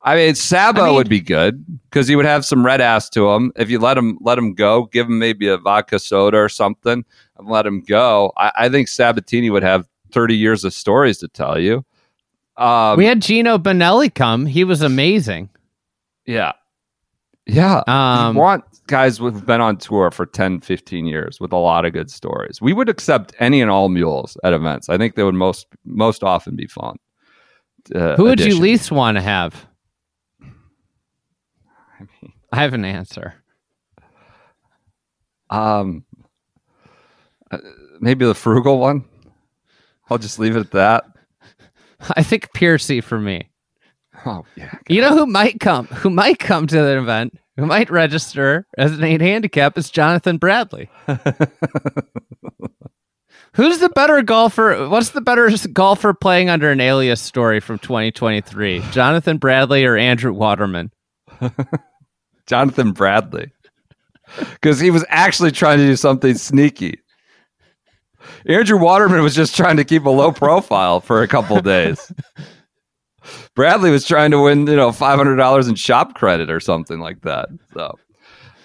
I mean, Sabo I mean, would be good because he would have some red ass to him. If you let him let him go, give him maybe a vodka soda or something and let him go. I, I think Sabatini would have thirty years of stories to tell you. Um, we had Gino Benelli come. He was amazing. Yeah. Yeah. Um, we want guys who've been on tour for ten, fifteen years with a lot of good stories. We would accept any and all mules at events. I think they would most most often be fun. Uh, who would addition. you least want to have? I mean, I have an answer. Um, uh, maybe the frugal one. I'll just leave it at that. I think Piercy for me. Oh yeah. God. You know who might come? Who might come to the event? Who might register as an eight handicap? Is Jonathan Bradley. Who's the better golfer? What's the better golfer playing under an alias story from twenty twenty-three? Jonathan Bradley or Andrew Waterman? Jonathan Bradley. Because he was actually trying to do something sneaky. Andrew Waterman was just trying to keep a low profile for a couple of days. Bradley was trying to win, you know, five hundred dollars in shop credit or something like that. So,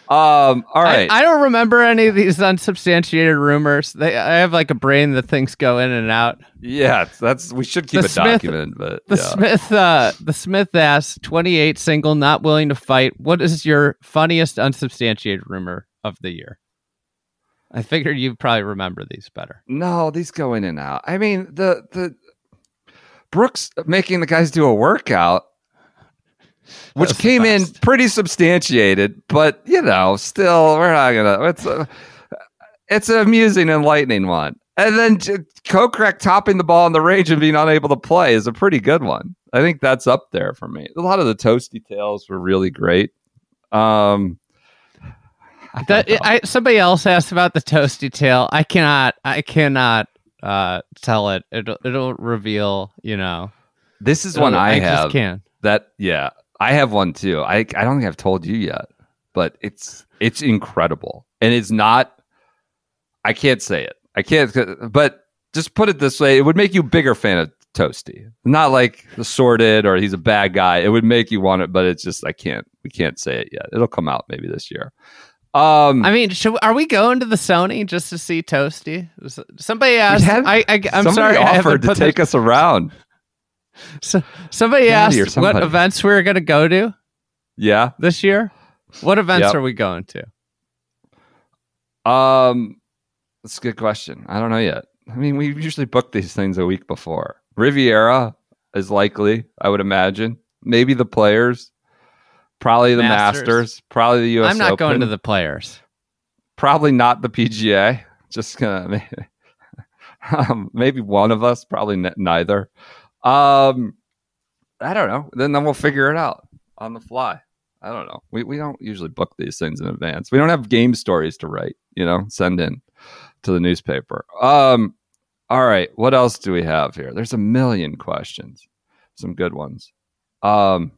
um, all right. I, I don't remember any of these unsubstantiated rumors. They, I have like a brain that things go in and out. Yeah, that's we should keep the a Smith, document. But the yeah. Smith, uh, the Smith asks, twenty-eight single, not willing to fight. What is your funniest unsubstantiated rumor of the year? I figured you probably remember these better. No, these go in and out. I mean, the the Brooks making the guys do a workout, which came in pretty substantiated, but you know, still, we're not gonna. It's a, it's an amusing and enlightening one. And then Kokrak topping the ball on the range and being unable to play is a pretty good one. I think that's up there for me. A lot of the toasty tales were really great. Um. That, I, somebody else asked about the toasty tail. I cannot, I cannot uh, tell it. It'll, it'll reveal. You know, this is one I, I have. Just can. That yeah, I have one too. I I don't think I've told you yet, but it's it's incredible, and it's not. I can't say it. I can't. But just put it this way: it would make you a bigger fan of Toasty. Not like the sordid or he's a bad guy. It would make you want it, but it's just I can't. We can't say it yet. It'll come out maybe this year. Um, I mean, should, are we going to the Sony just to see Toasty? Somebody asked. Had, I, I, I'm sorry. offered I to take this, us around. So somebody Candy asked somebody. what events we were going to go to. Yeah, this year. What events yep. are we going to? Um, that's a good question. I don't know yet. I mean, we usually book these things a week before. Riviera is likely, I would imagine. Maybe the Players. Probably the Masters. Masters, probably the U S Open. I'm not Open. going to the Players. Probably not the P G A. Just gonna maybe, um, maybe one of us. Probably n- neither. Um, I don't know. Then then we'll figure it out on the fly. I don't know. We we don't usually book these things in advance. We don't have game stories to write. You know, send in to the newspaper. Um, all right. What else do we have here? There's a million questions. Some good ones. Um.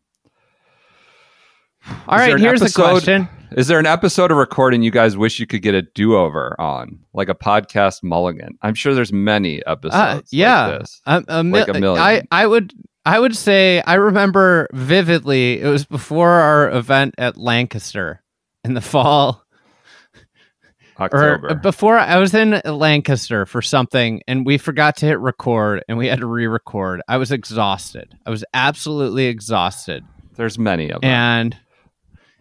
All right, here's the question. Is there an episode of recording you guys wish you could get a do-over on, like a podcast mulligan? I'm sure there's many episodes uh, yeah. like this. Um, a mil- like a million. I, I would I would say I remember vividly, it was before our event at Lancaster in the fall. October. Or before I was in Lancaster for something and we forgot to hit record and we had to re-record. I was exhausted. I was absolutely exhausted. There's many of them. And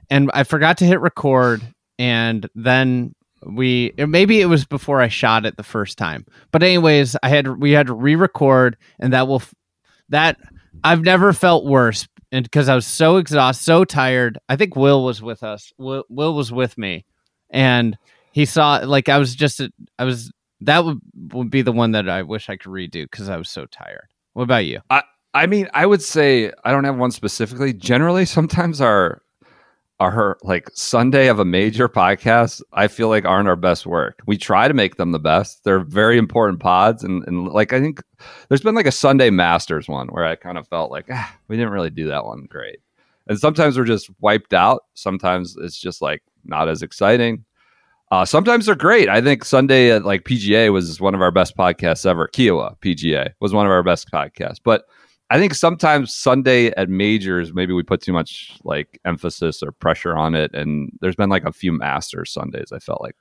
And I forgot to hit record, and then we maybe it was before I shot it the first time. But anyways, I had we had to re-record, and that will that I've never felt worse, and because I was so exhausted, so tired. I think Will was with us. Will, Will was with me, and he saw like I was just I was that would, would be the one that I wish I could redo because I was so tired. What about you? I I mean I would say I don't have one specifically. Generally, sometimes our Our like Sunday of a major podcast, I feel like aren't our best work. We try to make them the best. They're very important pods, and, and like I think there's been like a Sunday Masters one where I kind of felt like ah, we didn't really do that one great. And sometimes we're just wiped out. Sometimes it's just like not as exciting. Uh, sometimes they're great. I think Sunday at like P G A was one of our best podcasts ever. Kiowa P G A was one of our best podcasts, but. I think sometimes Sunday at majors, maybe we put too much like emphasis or pressure on it. And there's been like a few Masters Sundays I felt like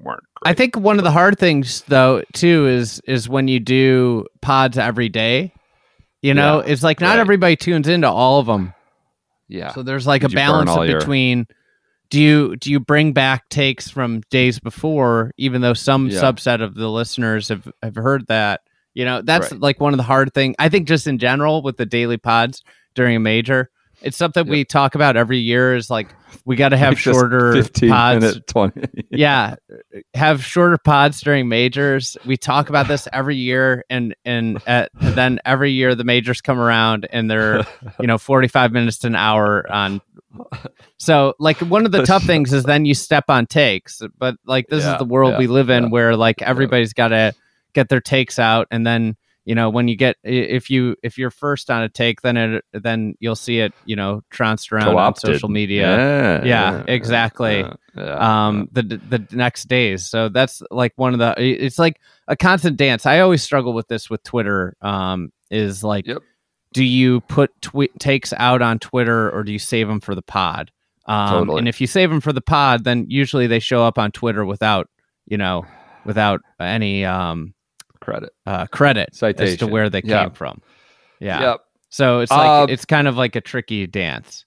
weren't great. I think one of the hard things though, too, is, is when you do pods every day, you know, yeah, it's like not right. everybody tunes into all of them. Yeah. So there's like a balance between your... do you do you bring back takes from days before, even though some yeah. subset of the listeners have, have heard that. You know, that's right. like one of the hard things. I think just in general with the daily pods during a major, it's something yeah. we talk about every year is like, we got to have like shorter pods. Minute, twenty. yeah. Have shorter pods during majors. We talk about this every year. And, and at, then every year the majors come around and they're, you know, forty-five minutes to an hour on. So like one of the tough things is then you step on takes, but like, this yeah, is the world yeah, we live in yeah, where like everybody's got to get their takes out, and then you know when you get if you if you're first on a take, then it then you'll see it you know trounced around Co-opted. on social media. Yeah, yeah, yeah exactly. Yeah, yeah, um, yeah. the the next days. So that's like one of the. It's like a constant dance. I always struggle with this with Twitter. Um, is like, yep. do you put twi- takes out on Twitter or do you save them for the pod? Um, totally. And if you save them for the pod, then usually they show up on Twitter without you know without any um. credit uh credit citation as to where they yep. came from yeah yep. so it's like uh, it's kind of like a tricky dance.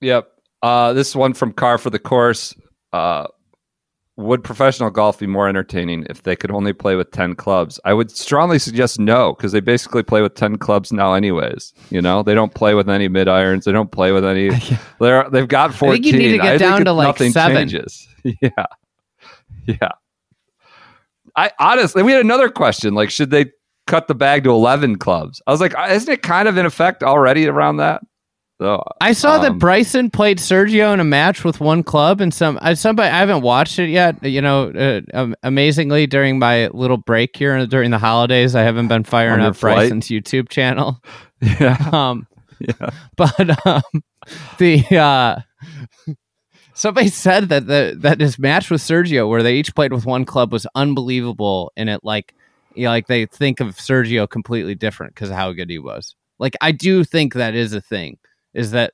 Yep uh this one from Car for the Course. Uh would professional golf be more entertaining if they could only play with ten clubs? I would strongly suggest no, because they basically play with ten clubs now anyways. You know, they don't play with any mid irons, they don't play with any they're they've got fourteen. I think you need to get I down to like seven changes. yeah yeah I honestly, we had another question, like, should they cut the bag to eleven clubs? I was like, isn't it kind of in effect already around that? So I saw um, that Bryson played Sergio in a match with one club, and some somebody I haven't watched it yet. You know, uh, um, amazingly during my little break here during the holidays, I haven't been firing up flight. Bryson's YouTube channel. Yeah, um, yeah. But um, the. Uh, Somebody said that the that this match with Sergio, where they each played with one club, was unbelievable, and it like, you know, like they think of Sergio completely different because of how good he was. Like I do think that is a thing. Is that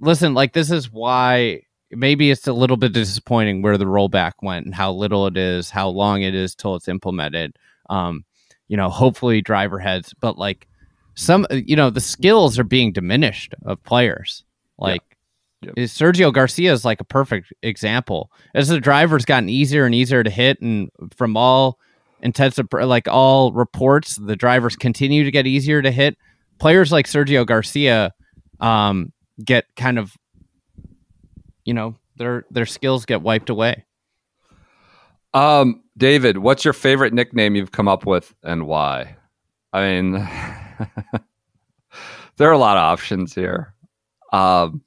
listen? Like this is why maybe it's a little bit disappointing where the rollback went and how little it is, how long it is till it's implemented. Um, you know, hopefully driver heads, but like some, you know, the skills are being diminished of players. Like. Yeah. Sergio Garcia is like a perfect example. As the driver's gotten easier and easier to hit, and from all intensive, like all reports, the drivers continue to get easier to hit. Players like Sergio Garcia um, get kind of, you know, their their skills get wiped away. Um, David, what's your favorite nickname you've come up with and why? I mean, there are a lot of options here. Um,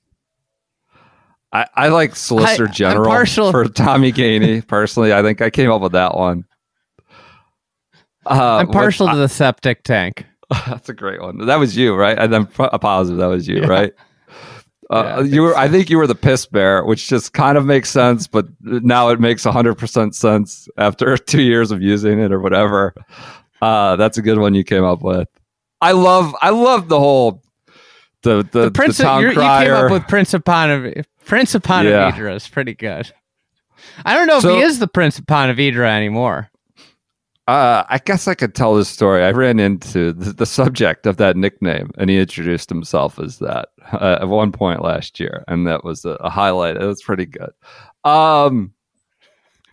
I, I like Solicitor I, General for Tommy Gainey. Personally, I think I came up with that one. Uh, I'm partial which, to the septic tank. That's a great one. That was you, right? And I'm positive that was you, yeah. right? Uh, yeah, I you were. So. I think you were the piss bear, which just kind of makes sense, but now it makes one hundred percent sense after two years of using it or whatever. Uh, that's a good one you came up with. I love. I love the whole. The the, the, Prince the Tom of, Crier. You came up with Prince of Pontevedra. Prince of Pontevedra yeah. is pretty good. I don't know so, if he is the Prince of Pontevedra anymore. Uh, I guess I could tell this story. I ran into the, the subject of that nickname, and he introduced himself as that uh, at one point last year, and that was a, a highlight. It was pretty good. Um,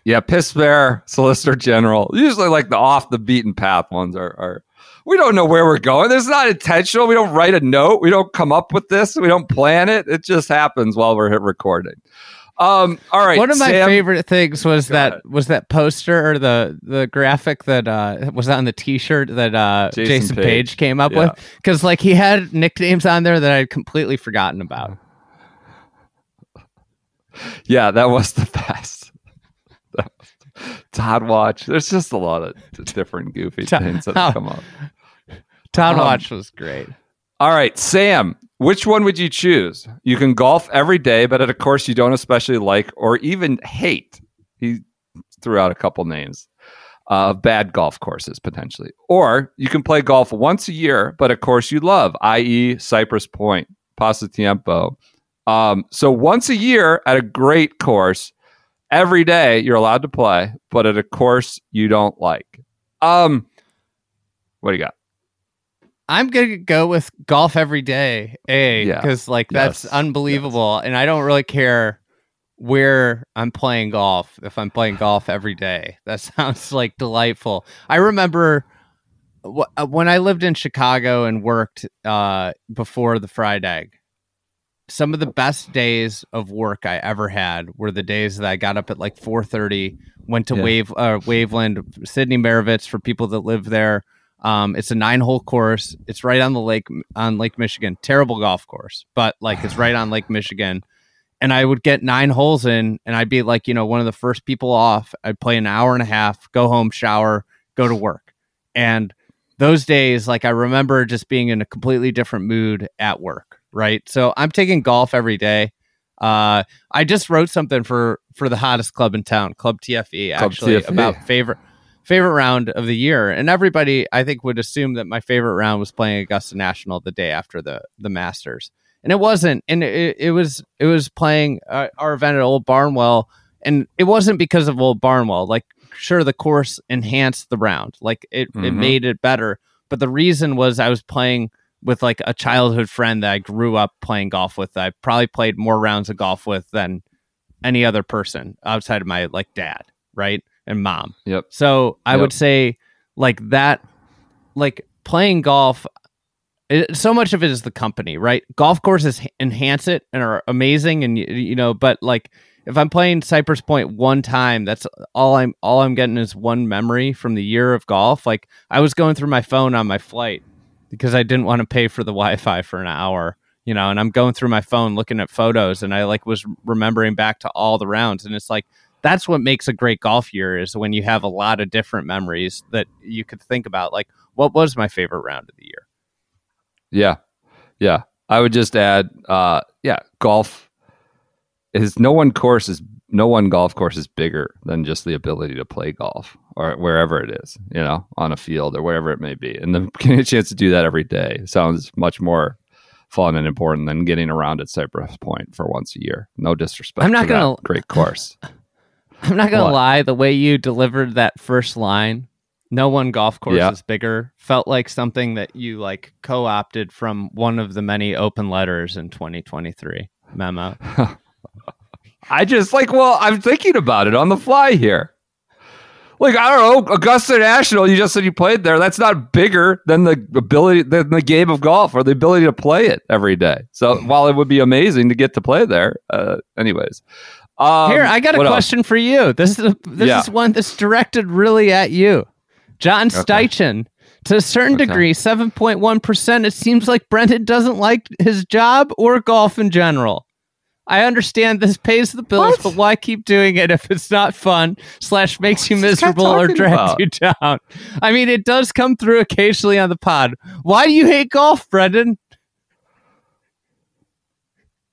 yeah, Piss Bear, Solicitor General. Usually, like the off the beaten path ones are. are We don't know where we're going. This is not intentional. We don't write a note. We don't come up with this. We don't plan it. It just happens while we're recording. Um, all right. One of my Sam, favorite things was that ahead. was that poster or the the graphic that uh, was on the T-shirt that uh, Jason, Jason Page. Page came up yeah. with, because like he had nicknames on there that I'd completely forgotten about. Yeah, that was the best. That was Todd Watch. There's just a lot of different goofy Todd, things that come up. Todd um, Watch was great. All right, Sam, which one would you choose? You can golf every day, but at a course you don't especially like or even hate. He threw out a couple names of uh, bad golf courses, potentially. Or you can play golf once a year, but a course you love, that is. Cypress Point, Pasatiempo. Um, so once a year at a great course, every day you're allowed to play, but at a course you don't like. Um, what do you got? I'm going to go with golf every day, A, because yeah. like that's yes. unbelievable. Yes. And I don't really care where I'm playing golf if I'm playing golf every day. That sounds like delightful. I remember w- when I lived in Chicago and worked uh, before the fried egg, some of the best days of work I ever had were the days that I got up at like four thirty, went to yeah. Wave uh, Waveland, Sydney Maravich for people that live there. Um, it's a nine hole course. It's right on the lake on Lake Michigan, terrible golf course, but like it's right on Lake Michigan. And I would get nine holes in and I'd be like, you know, one of the first people off. I'd play an hour and a half, go home, shower, go to work. And those days, like I remember just being in a completely different mood at work. Right. So I'm taking golf every day. Uh, I just wrote something for, for the hottest club in town, Club T F E, actually Club T F E. About favorite. Favorite round of the year, and everybody I think would assume that my favorite round was playing Augusta National the day after the the Masters, and it wasn't. And it, it was it was playing uh, our event at Old Barnwell, and it wasn't because of Old Barnwell. Like, sure, the course enhanced the round, like it mm-hmm. it made it better, but the reason was I was playing with like a childhood friend that I grew up playing golf with. That I probably played more rounds of golf with than any other person outside of my like dad, right? And mom. Yep. So I yep. would say like that, like playing golf, it, so much of it is the company, right? Golf courses enhance it and are amazing. And, you, you know, but like if I'm playing Cypress Point one time, that's all I'm, all I'm getting is one memory from the year of golf. Like I was going through my phone on my flight because I didn't want to pay for the Wi-Fi for an hour, you know, and I'm going through my phone looking at photos and I like was remembering back to all the rounds. And it's like, that's what makes a great golf year is when you have a lot of different memories that you could think about. Like, what was my favorite round of the year? Yeah. Yeah. I would just add, uh, yeah, golf is no one course is no one golf course is bigger than just the ability to play golf or wherever it is, you know, on a field or wherever it may be. And the getting a chance to do that every day sounds much more fun and important than getting around at Cypress Point for once a year. No disrespect. I'm not going to great course. I'm not gonna what? lie, the way you delivered that first line, no one golf course yeah. is bigger, felt like something that you like co-opted from one of the many open letters in twenty twenty-three memo. I just like, well, I'm thinking about it on the fly here. Like, I don't know, Augusta National, you just said you played there. That's not bigger than the ability than the game of golf or the ability to play it every day. So while it would be amazing to get to play there, uh, anyways. Um, Here, I got a question else? for you. This is a, this yeah. is one that's directed really at you. John okay. Steichen, to a certain okay. degree, seven point one percent. It seems like Brendan doesn't like his job or golf in general. I understand this pays the bills, what? but why keep doing it if it's not fun, slash makes you miserable or drags about? you down? I mean, it does come through occasionally on the pod. Why do you hate golf, Brendan?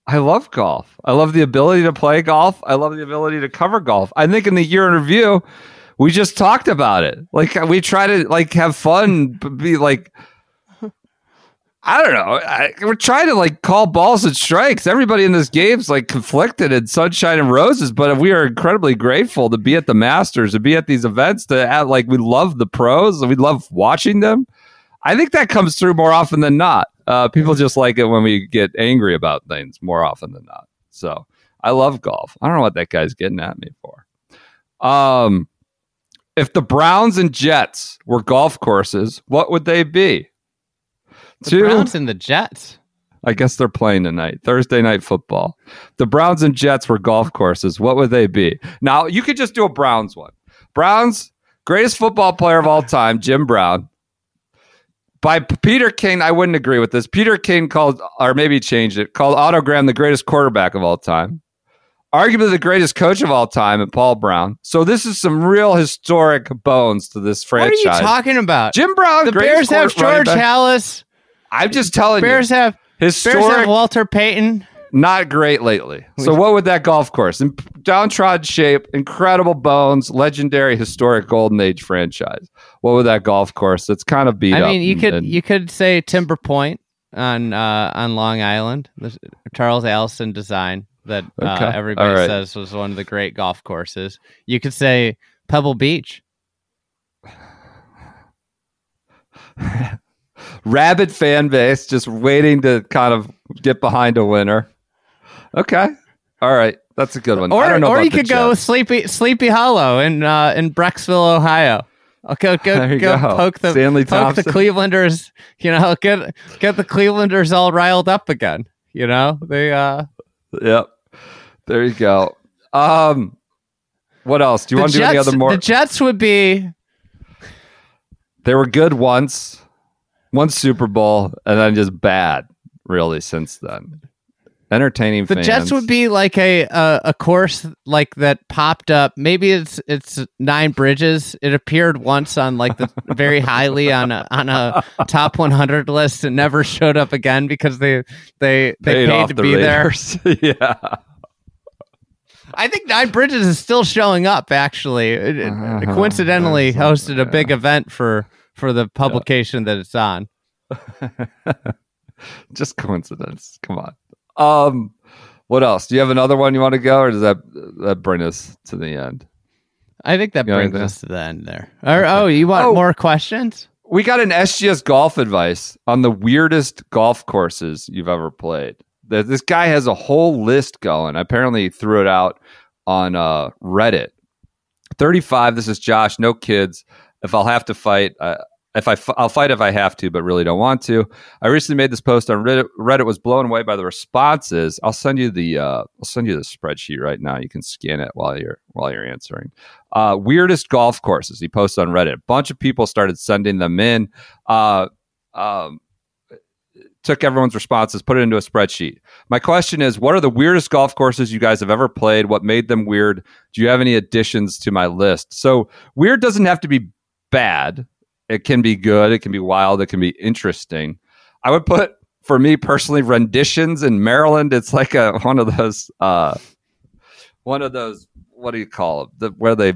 I love golf. I love the ability to play golf. I love the ability to cover golf. I think in the year in review, we just talked about it. Like we try to like have fun, be like, I don't know. I, we're trying to like call balls and strikes. Everybody in this game's like conflicted in sunshine and roses, but we are incredibly grateful to be at the Masters, to be at these events, to add, like we love the pros and we love watching them. I think that comes through more often than not. Uh, people just like it when we get angry about things more often than not. So I love golf. I don't know what that guy's getting at me for. Um, if the Browns and Jets were golf courses, what would they be? The Two, Browns and the Jets. I guess they're playing tonight. Thursday night football. The Browns and Jets were golf courses. What would they be? Now, you could just do a Browns one. Browns, greatest football player of all time, Jim Brown. By Peter King, I wouldn't agree with this. Peter King called, or maybe changed it, called Otto Graham the greatest quarterback of all time. Arguably the greatest coach of all time and Paul Brown. So this is some real historic bones to this franchise. What are you talking about? Jim Brown, the Bears have George Halas. I'm just telling Bears you. Have, historic, Bears have Walter Payton. Not great lately. So what would that golf course? In downtrodden shape, incredible bones, legendary, historic, golden age franchise. What would that golf course that's kind of beat I up? I mean, you and, could and, you could say Timber Point on uh, on Long Island. The Charles Allison design that okay. uh, everybody right. says was one of the great golf courses. You could say Pebble Beach. rabid fan base just waiting to kind of get behind a winner. Okay. All right. That's a good one. Or, I don't know or about you could Jets. Go with Sleepy Sleepy Hollow in uh, in Brecksville, Ohio. Okay, go go, go poke the poke the Clevelanders. You know, get get the Clevelanders all riled up again. You know, they. Uh, yep. There you go. Um, what else? Do you want to do any other more? The Jets would be. They were good once, one Super Bowl, and then just bad really since then. Entertaining fans. The Jets would be like a, a a course like that popped up. Maybe it's it's Nine Bridges. It appeared once on like the very highly on a, on a top one hundred list and never showed up again because they they they paid, paid to the be Raiders. There. Yeah. I think Nine Bridges is still showing up. Actually, it, it uh-huh. coincidentally That's hosted a big yeah. event for for the publication yeah. that it's on. Just coincidence. Come on. Um, what else? Do you have another one you want to go, or does that that bring us to the end? I think that you brings us to the end there. Or, oh, you want oh, more questions? We got an S G S golf advice on the weirdest golf courses you've ever played. This guy has a whole list going. Apparently, he threw it out on uh, Reddit. thirty-five. This is Josh. No kids. If I'll have to fight. Uh, If I f- I'll fight if I have to, but really don't want to. I recently made this post on Reddit. Reddit was blown away by the responses. I'll send you the uh, I'll send you the spreadsheet right now. You can scan it while you're while you're answering. Uh, weirdest golf courses he posted on Reddit. A bunch of people started sending them in. Uh, um, took everyone's responses, put it into a spreadsheet. My question is, what are the weirdest golf courses you guys have ever played? What made them weird? Do you have any additions to my list? So weird doesn't have to be bad. It can be good. It can be wild. It can be interesting. I would put, for me personally, renditions in Maryland. It's like a one of those, uh, one of those. What do you call it? The, where they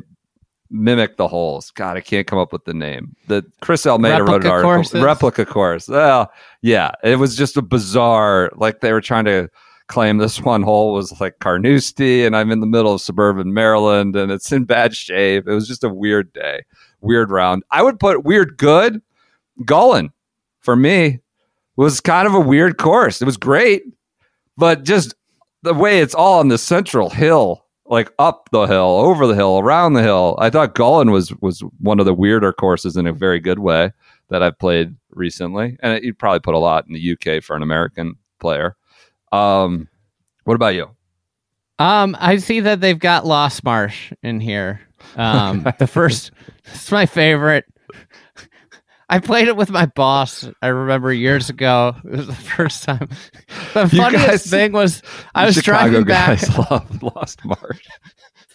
mimic the holes. God, I can't come up with the name. The Chris Almeida wrote an article. Courses. Replica course. Well, yeah, it was just a bizarre. Like they were trying to claim this one hole was like Carnoustie, and I'm in the middle of suburban Maryland, and it's in bad shape. It was just a weird day. Weird round. I would put weird good. Gullin, for me, was kind of a weird course. It was great, but just the way it's all on the central hill, like up the hill, over the hill, around the hill. I thought Gullin was was one of the weirder courses in a very good way that I've played recently. And it, you'd probably put a lot in the U K for an American player. Um, what about you? Um, I see that they've got Lost Marsh in here. Um, the first, it's my favorite. I played it with my boss. I remember years ago. It was the first time. The funniest guys, thing was I was Chicago driving back. Guys love Lost Marsh.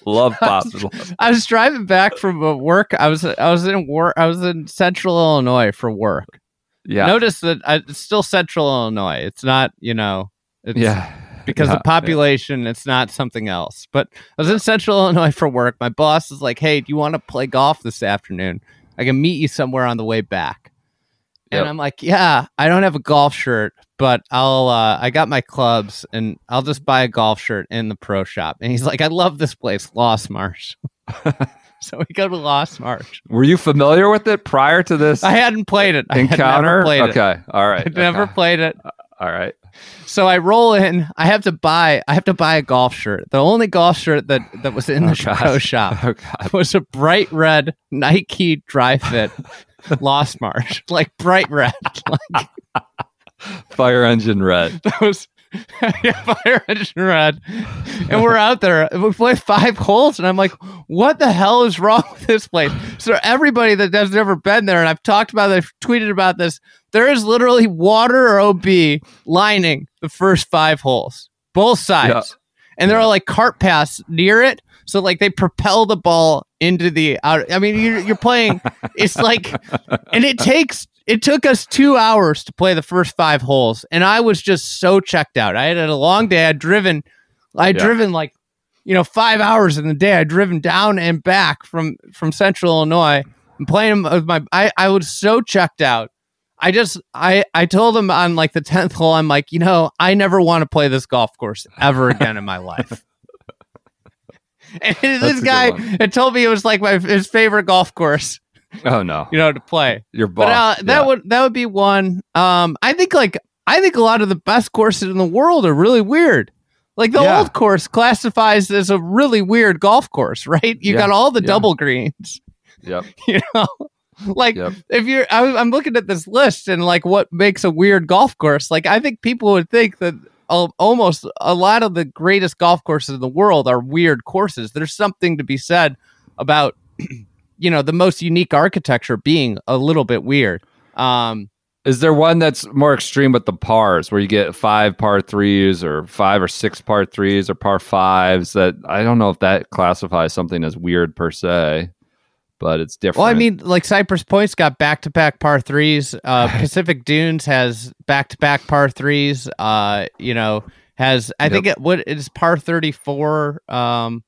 Love pops. I was, I was driving back from work. I was I was in work. I was in Central Illinois for work. Yeah. Notice that I, it's still Central Illinois. It's not you know. It's, yeah. Because yeah, of population, yeah. It's not something else. But I was in Central Illinois for work. My boss is like, hey, do you want to play golf this afternoon? I can meet you somewhere on the way back. Yep. And I'm like, yeah, I don't have a golf shirt, but I'll, uh, I got my clubs and I'll just buy a golf shirt in the pro shop. And he's like, I love this place, Lost Marsh. So we go to Lost Marsh. Were you familiar with it prior to this? I hadn't played it. Encounter? I had never played okay. It. All right. I'd okay. never played it. All right. So I roll in. I have to buy. I have to buy a golf shirt. The only golf shirt that, that was in the oh, pro shop oh, was a bright red Nike Dry Fit Lost Marsh, like bright red, like fire engine red. That was yeah, fire engine red. And we're out there. We play five holes, and I'm like, "What the hell is wrong with this place?" So everybody that has never been there, and I've talked about, I've tweeted about this. There is literally water or O B lining the first five holes, both sides. Yeah. And there are like cart paths near it. So like they propel the ball into the outer. I mean, you're, you're playing. It's like, and it takes, it took us two hours to play the first five holes. And I was just so checked out. I had had a long day. I'd driven, I'd yeah. driven like, you know, five hours in the day. I'd driven down and back from, from Central Illinois and playing with my, I, I was so checked out. I just, I, I told him on like the tenth hole, I'm like, you know, I never want to play this golf course ever again in my life. And this guy had told me it was like my his favorite golf course. Oh no, you know, to play your boss. But, uh, that yeah. would that would be one. Um, I think like I think a lot of the best courses in the world are really weird. Like the yeah. old course classifies as a really weird golf course, right? You yeah. got all the yeah. double greens. Yep. You know, like yep. if you're, I, I'm looking at this list and like what makes a weird golf course. Like I think people would think that almost a lot of the greatest golf courses in the world are weird courses. There's something to be said about, you know, the most unique architecture being a little bit weird. Um, Is there one that's more extreme with the pars where you get five par threes or five or six par threes or par fives that I don't know if that classifies something as weird per se, but it's different. Well, I mean, like Cypress Point's got back-to-back par threes. Uh, Pacific Dunes has back-to-back par threes. Uh, you know, has, I yep. think it what is par thirty-four. Um,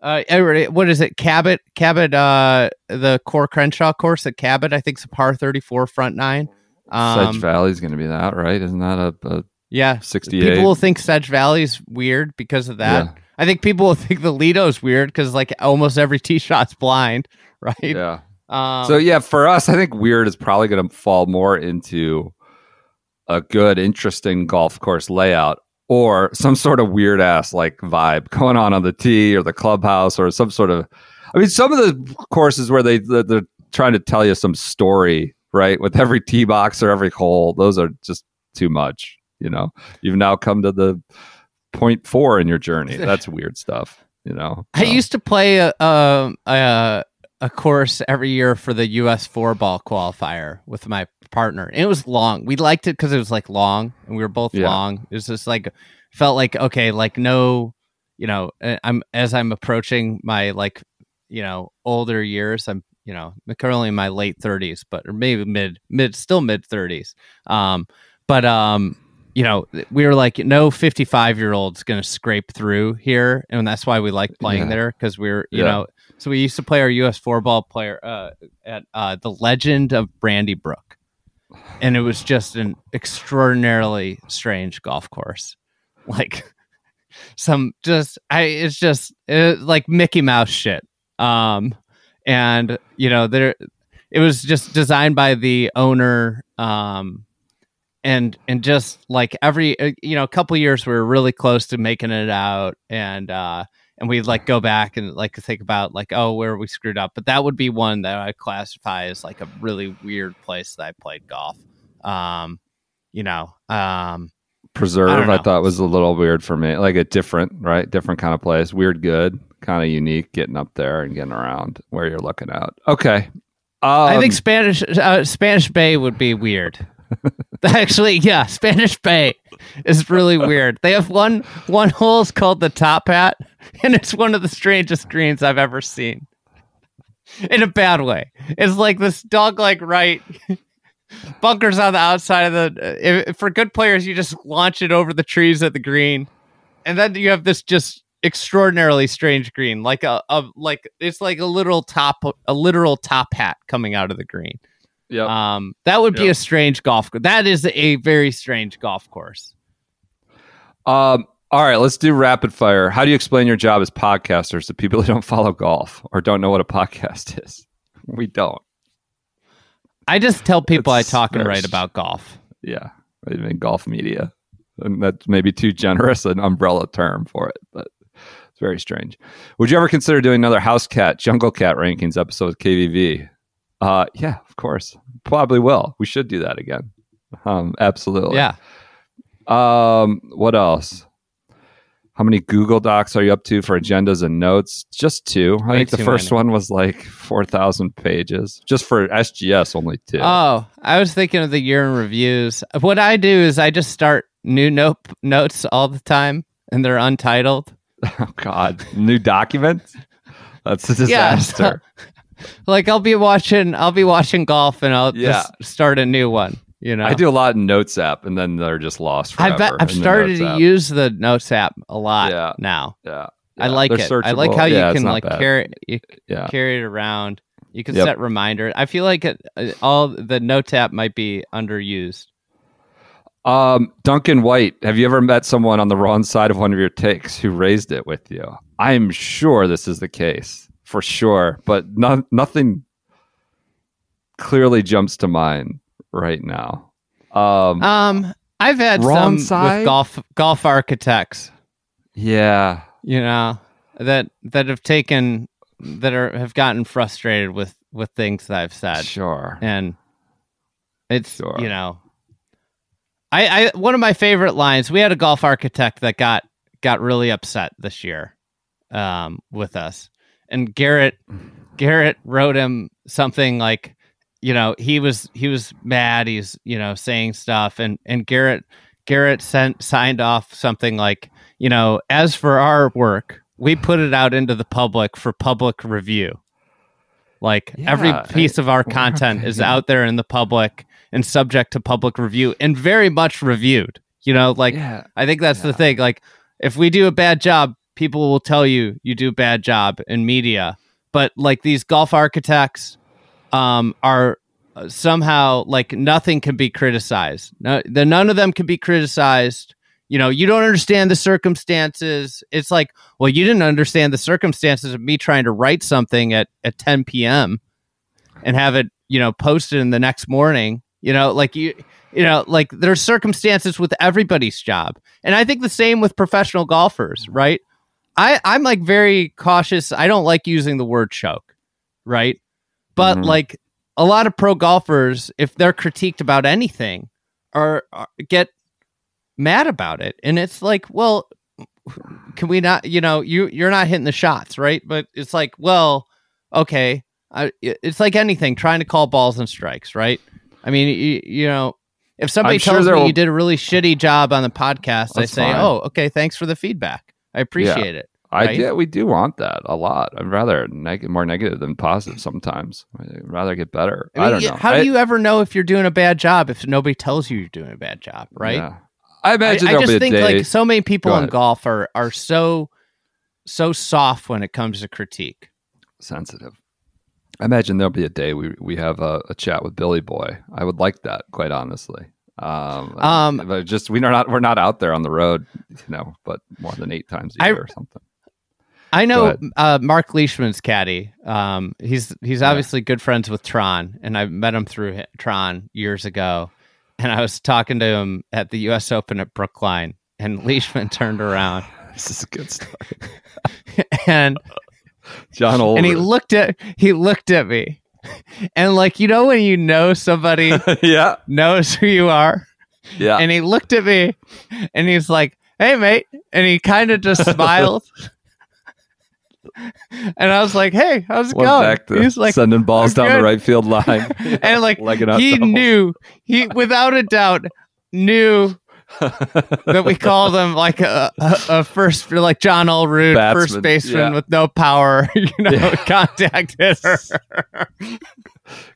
uh, what is it? Cabot, Cabot, uh, the Core Crenshaw course at Cabot, I think it's a par thirty-four front nine. Um, Sedge Valley's going to be that, right? Isn't that a, a yeah? sixty-eight? People will think Sedge Valley's weird because of that. Yeah. I think people will think the Lido's weird because like almost every tee shot's blind, right? Yeah. Um, so yeah, for us, I think weird is probably going to fall more into a good, interesting golf course layout or some sort of weird ass like vibe going on on the tee or the clubhouse or some sort of. I mean, some of the courses where they they're trying to tell you some story. Right, with every tee box or every hole, those are just too much. You know, you've now come to the point four in your journey. That's weird stuff. You know, I so. used to play a, a a a course every year for the U S four ball qualifier with my partner. And it was long. We liked it because it was like long, and we were both yeah. long. It was just like felt like okay, like no, you know, I'm as I'm approaching my like you know older years, I'm. You know, currently in my late thirties, but or maybe mid, mid, still mid thirties. Um, but um, you know, we were like, no fifty-five year old's going to scrape through here, and that's why we like playing yeah. there because we we're, you yeah. know, so we used to play our U S four ball player uh, at uh, the Legend of Brandybrook, and it was just an extraordinarily strange golf course, like some just I, it's just it, like Mickey Mouse shit. Um, And, you know, there it was just designed by the owner um, and and just like every, you know, a couple of years we were really close to making it out. And uh, and we'd like go back and like think about like, oh, where we screwed up. But that would be one that I classify as like a really weird place that I played golf. Um, you know, um, Preserve, I, I thought was a little weird for me, like a different, right? Different kind of place. Weird, good. Kind of unique getting up there and getting around where you're looking out. Okay. Um, I think Spanish uh, Spanish Bay would be weird. Actually, yeah, Spanish Bay is really weird. They have one one hole is called the Top Hat, and it's one of the strangest greens I've ever seen. In a bad way. It's like this dog like right bunkers on the outside of the if, for good players you just launch it over the trees at the green. And then you have this just extraordinarily strange green, like a, a like it's like a literal top, a literal top hat coming out of the green. Yeah, um, that would yep. be a strange golf course. That is a very strange golf course. Um, all right, let's do rapid fire. How do you explain your job as podcasters to people who don't follow golf or don't know what a podcast is? We don't. I just tell people it's, I talk and write about golf. Yeah, I mean golf media, and that's maybe too generous an umbrella term for it, but. Very strange. Would you ever consider doing another House Cat, Jungle Cat rankings episode with K V V? Uh, yeah, of course. Probably will. We should do that again. Um, absolutely. Yeah. Um, what else? How many Google Docs are you up to for agendas and notes? Just two. I Way think the first many. one was like four thousand pages. Just for S G S, only two. Oh, I was thinking of the year in reviews. What I do is I just start new note notes all the time, and they're untitled. Oh God! New documents? That's a disaster. Yeah, like I'll be watching, I'll be watching golf, and I'll yeah. just start a new one. You know, I do a lot in Notes app, and then they're just lost forever. I've, I've started to use the Notes app a lot yeah. now. Yeah, yeah. I like they're it. Searchable. I like how yeah, you can like bad. carry, you yeah. carry it around. You can yep. set reminders. I feel like it, all the Notes app might be underused. Um, Duncan White, have you ever met someone on the wrong side of one of your takes who raised it with you? I'm sure this is the case for sure, but no, nothing clearly jumps to mind right now. Um, um I've had some side? with golf golf architects. Yeah, you know that that have taken that are have gotten frustrated with with things that I've said. Sure, and it's sure. you know, I, I one of my favorite lines. We had a golf architect that got got really upset this year um, with us, and Garrett Garrett wrote him something like, you know, he was he was mad. He's you know saying stuff, and and Garrett Garrett sent signed off something like, you know, as for our work, we put it out into the public for public review. Like yeah, every piece of our content is out there in the public and subject to public review and very much reviewed. You know, like yeah, I think that's yeah. the thing. Like if we do a bad job, people will tell you you do a bad job in media. But like these golf architects. Um, are somehow like nothing can be criticized. No, the, none of them can be criticized. You know, you don't understand the circumstances. It's like, well, you didn't understand the circumstances of me trying to write something at, at ten p.m. and have it, you know, posted in the next morning. You know, like you, you know, like there's circumstances with everybody's job. And I think the same with professional golfers, right? I, I'm like very cautious. I don't like using the word choke, right? But mm-hmm. like a lot of pro golfers, if they're critiqued about anything, are, are get mad about it, and it's like, well, can we not? You know, you you're not hitting the shots, right? But it's like, well, okay, I, it's like anything, trying to call balls and strikes, right? I mean, you, you know, if somebody I'm tells sure me will... you did a really shitty job on the podcast, That's I say, fine. oh, okay, thanks for the feedback, I appreciate yeah. it. Right? I yeah, we do want that a lot. I'd rather neg- more negative than positive sometimes. I'd rather get better. I, mean, I don't know. How I, do you ever know if you're doing a bad job if nobody tells you you're doing a bad job, right? Yeah. I imagine I, there'll I just be think a day. like so many people in golf are are so so soft when it comes to critique. Sensitive. I imagine there'll be a day we we have a, a chat with Billy Boy. I would like that, quite honestly. Um, um but just we're not we're not out there on the road, you know, but more than eight times a year I, or something. I know uh, Mark Leishman's caddy. Um, he's he's yeah. obviously good friends with Tron, and I met him through Tron years ago. And I was talking to him at the U S Open at Brookline, and Leishman turned around. This is a good story. and John Olver. And he looked at he looked at me, and like you know when you know somebody yeah. knows who you are. Yeah. And he looked at me, and he's like, "Hey, mate," and he kind of just smiled. And I was like, "Hey, how's it Went going?" Back to He's like, sending balls down good. the right field line, and like he doubles. knew he, without a doubt, knew that we called him like a, a, a first, like John Ulrud, Batsman. first baseman yeah. with no power. You know, yeah. contact hitter.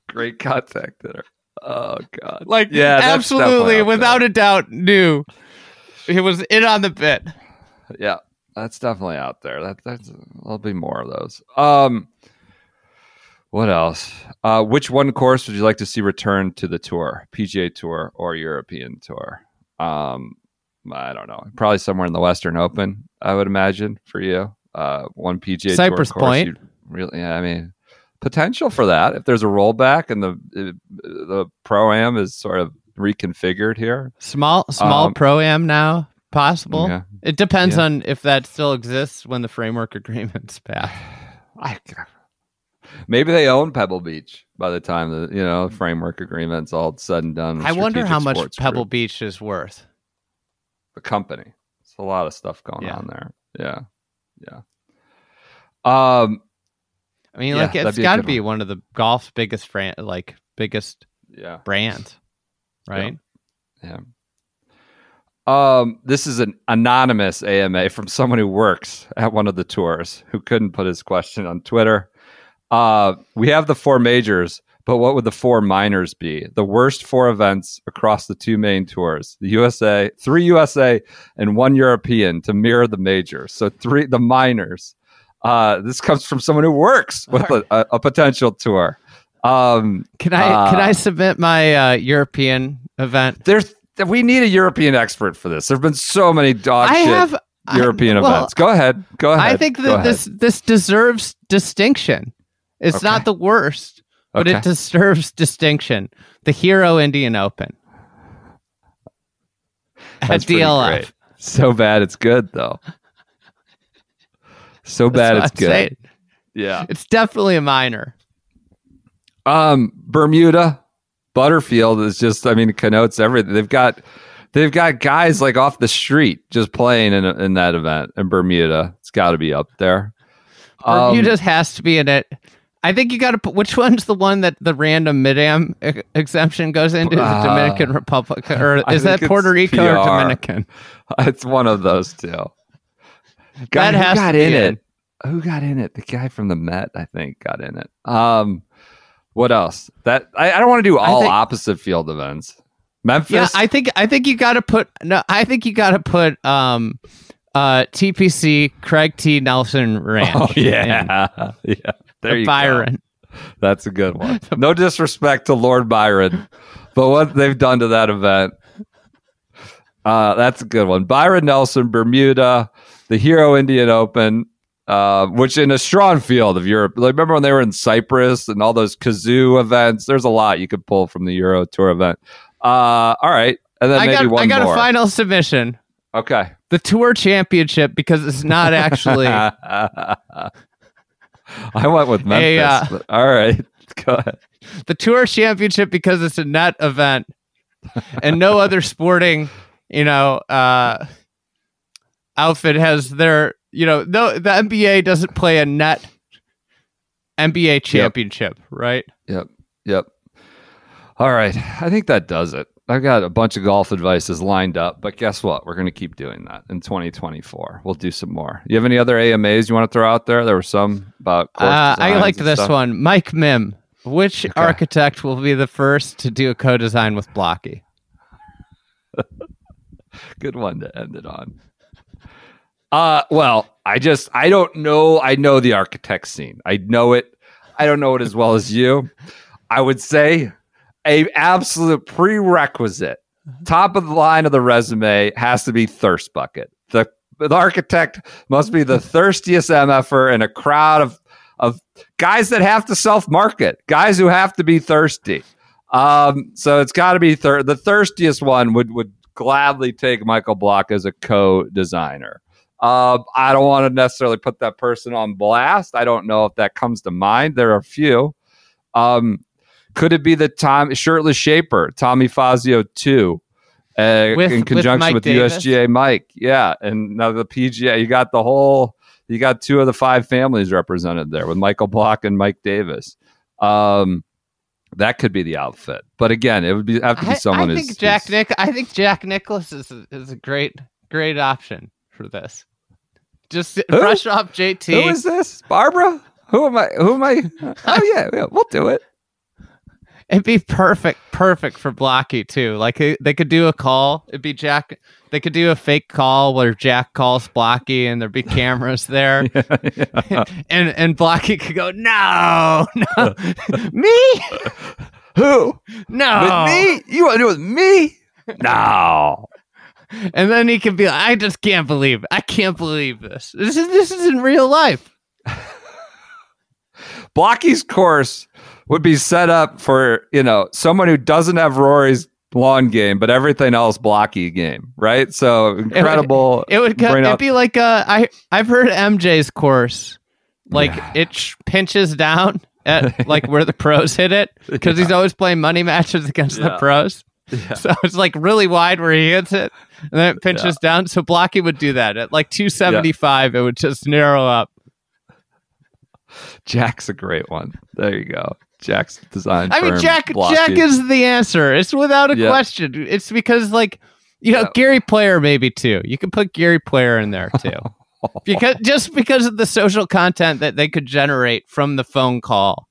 Great contact hitter. Oh God! Like yeah, absolutely, without there. a doubt, knew he was in on the bit. Yeah. That's definitely out there. That that's there'll be more of those. Um, what else? Uh, which one course would you like to see return to the tour, P G A Tour or European Tour? Um, I don't know. Probably somewhere in the Western Open, I would imagine for you. Uh, one P G A Cypress Tour course, Point. Really? Yeah, I mean, potential for that if there's a rollback and the the Pro-Am is sort of reconfigured here. Small small um, Pro-Am now. Possible. Yeah. It depends yeah. on if that still exists when the framework agreement's passed. Maybe they own Pebble Beach by the time the you know framework agreement's all said and done. I wonder how much Pebble group. Beach is worth. The company. It's a lot of stuff going yeah. on there. Yeah, yeah. Um, I mean, yeah, like it's got to be one. one of the golf's biggest brand, like biggest yeah. brands, right? Yeah. yeah. Um, this is an anonymous A M A from someone who works at one of the tours who couldn't put his question on Twitter. Uh, we have the four majors, but what would the four minors be? The worst four events across the two main tours, the U S A, three U S A and one European to mirror the majors. So three, the minors. Uh, this comes from someone who works with a, a, a potential tour. Um, can I, uh, can I submit my, uh, European event? There's, We need a European expert for this. There have been so many dog I shit have, European I, well, events. Go ahead. Go ahead. I think that this, this deserves distinction. It's okay. not the worst, but it deserves distinction. The Hero Indian Open. That's at D L F. So bad it's good, though. So bad it's I'm good. Saying. Yeah. It's definitely a minor. Um, Bermuda, Butterfield is just, I mean, it connotes everything. They've got they've got guys like off the street just playing in in that event in Bermuda. It's got to be up there. Um, Bermuda has to be in it. I think you got to put, which one's the one that the random mid-am e- exemption goes into? Is uh, the Dominican Republic? Or is that Puerto Rico P R or Dominican? It's one of those two. Guy, that has who got to in be it? In. Who got in it? The guy from the Met, I think, got in it. Um, what else? That I, I don't want to do all think, opposite field events. Memphis. Yeah, I think I think you got to put no. I think you got to put um, uh, T P C Craig T. Nelson Ranch. Oh yeah, in. yeah. There you Byron. Go. That's a good one. No disrespect to Lord Byron, but what they've done to that event. Uh, that's a good one. Byron Nelson, Bermuda, the Hero Indian Open, uh, which in a strong field of Europe. Like, remember when they were in Cyprus and all those kazoo events? There's a lot you could pull from the Euro Tour event. Uh, all right. And then I maybe got, one I got more. a final submission. Okay. The Tour Championship, because it's not actually... I went with Memphis. Hey, uh, but, all right. Go ahead. The Tour Championship, because it's a net event and no other sporting, you know, uh, outfit has their, you know, no, the N B A doesn't play a net N B A championship, yep. right? Yep. Yep. All right. I think that does it. I've got a bunch of golf advices lined up, but guess what? We're going to keep doing that in twenty twenty-four. We'll do some more. You have any other A M As you want to throw out there? There were some about course uh, I liked this stuff. one. Mike Mim, which okay. architect will be the first to do a co-design with Blocky? Good one to end it on. Uh, well, I just, I don't know. I know the architect scene. I know it. I don't know it as well as you. I would say... A absolute prerequisite, top of the line of the resume has to be thirst bucket. The, the architect must be the thirstiest M F-er in a crowd of of guys that have to self-market, guys who have to be thirsty. Um, so it's got to be thir- the thirstiest one would would gladly take Michael Block as a co-designer. Uh, I don't want to necessarily put that person on blast. I don't know if that comes to mind. There are a few. Um, Could it be the Tom, shirtless shaper, Tommy Fazio two, uh, with, in conjunction with, with U S G A Mike? Yeah, and now the P G A. You got the whole. You got two of the five families represented there with Michael Block and Mike Davis. Um, that could be the outfit, but again, it would be have to be I, someone. I think who's, Jack who's, Nick. I think Jack Nicklaus is a, is a great great option for this. Just who? Fresh off J T. Who is this, Barbara? Who am I? Who am I? Oh yeah, yeah we'll do it. It'd be perfect, perfect for Blocky, too. Like, they could do a call. It'd be Jack. They could do a fake call where Jack calls Blocky and there'd be cameras there. yeah, yeah. And and Blocky could go, no, no. me? Who? No. With me? You want to do it with me? No. And then he could be like, I just can't believe it. I can't believe this. This is This isn't real life. Blocky's course would be set up for, you know, someone who doesn't have Rory's lawn game, but everything else Blocky game, right? So incredible. It would, it would co- it'd be like a, I, I've heard M J's course, like yeah. it sh- pinches down at like where the pros hit it because yeah. he's always playing money matches against yeah. the pros. Yeah. So it's like really wide where he hits it and then it pinches yeah. down. So Blocky would do that at like two seventy-five. Yeah. It would just narrow up. Jack's a great one. There you go. Jack's design. I mean, Jack. Blocky. Jack is the answer. It's without a yep. question. It's because, like, you know, yep. Gary Player maybe too. You can put Gary Player in there too, because just because of the social content that they could generate from the phone call,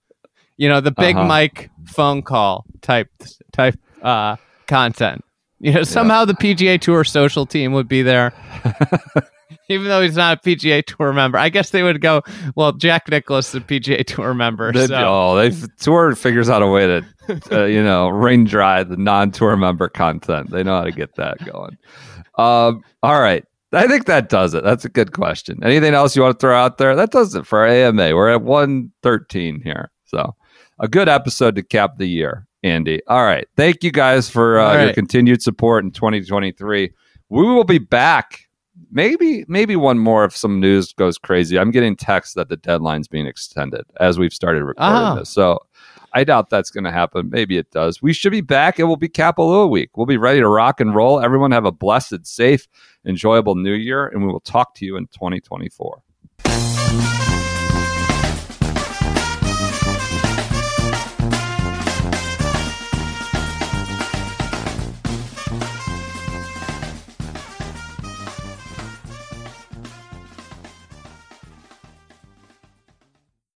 you know, the big uh-huh. mic phone call type type uh, content. You know, somehow yep. the P G A Tour social team would be there. Even though he's not a P G A Tour member, I guess they would go, well, Jack Nicklaus is a P G A Tour member. So. Oh, they Tour figures out a way to, uh, you know, rain dry the non-Tour member content. They know how to get that going. Um, all right. I think that does it. That's a good question. Anything else you want to throw out there? That does it for our A M A. We're at one thirteen here. So a good episode to cap the year, Andy. All right. Thank you guys for uh, right. your continued support in twenty twenty-three. We will be back. Maybe maybe one more if some news goes crazy. I'm getting texts that the deadline's being extended as we've started recording oh. this. So I doubt that's going to happen. Maybe it does. We should be back. It will be Kapalua Week. We'll be ready to rock and roll. Everyone have a blessed, safe, enjoyable new year, and we will talk to you in twenty twenty-four.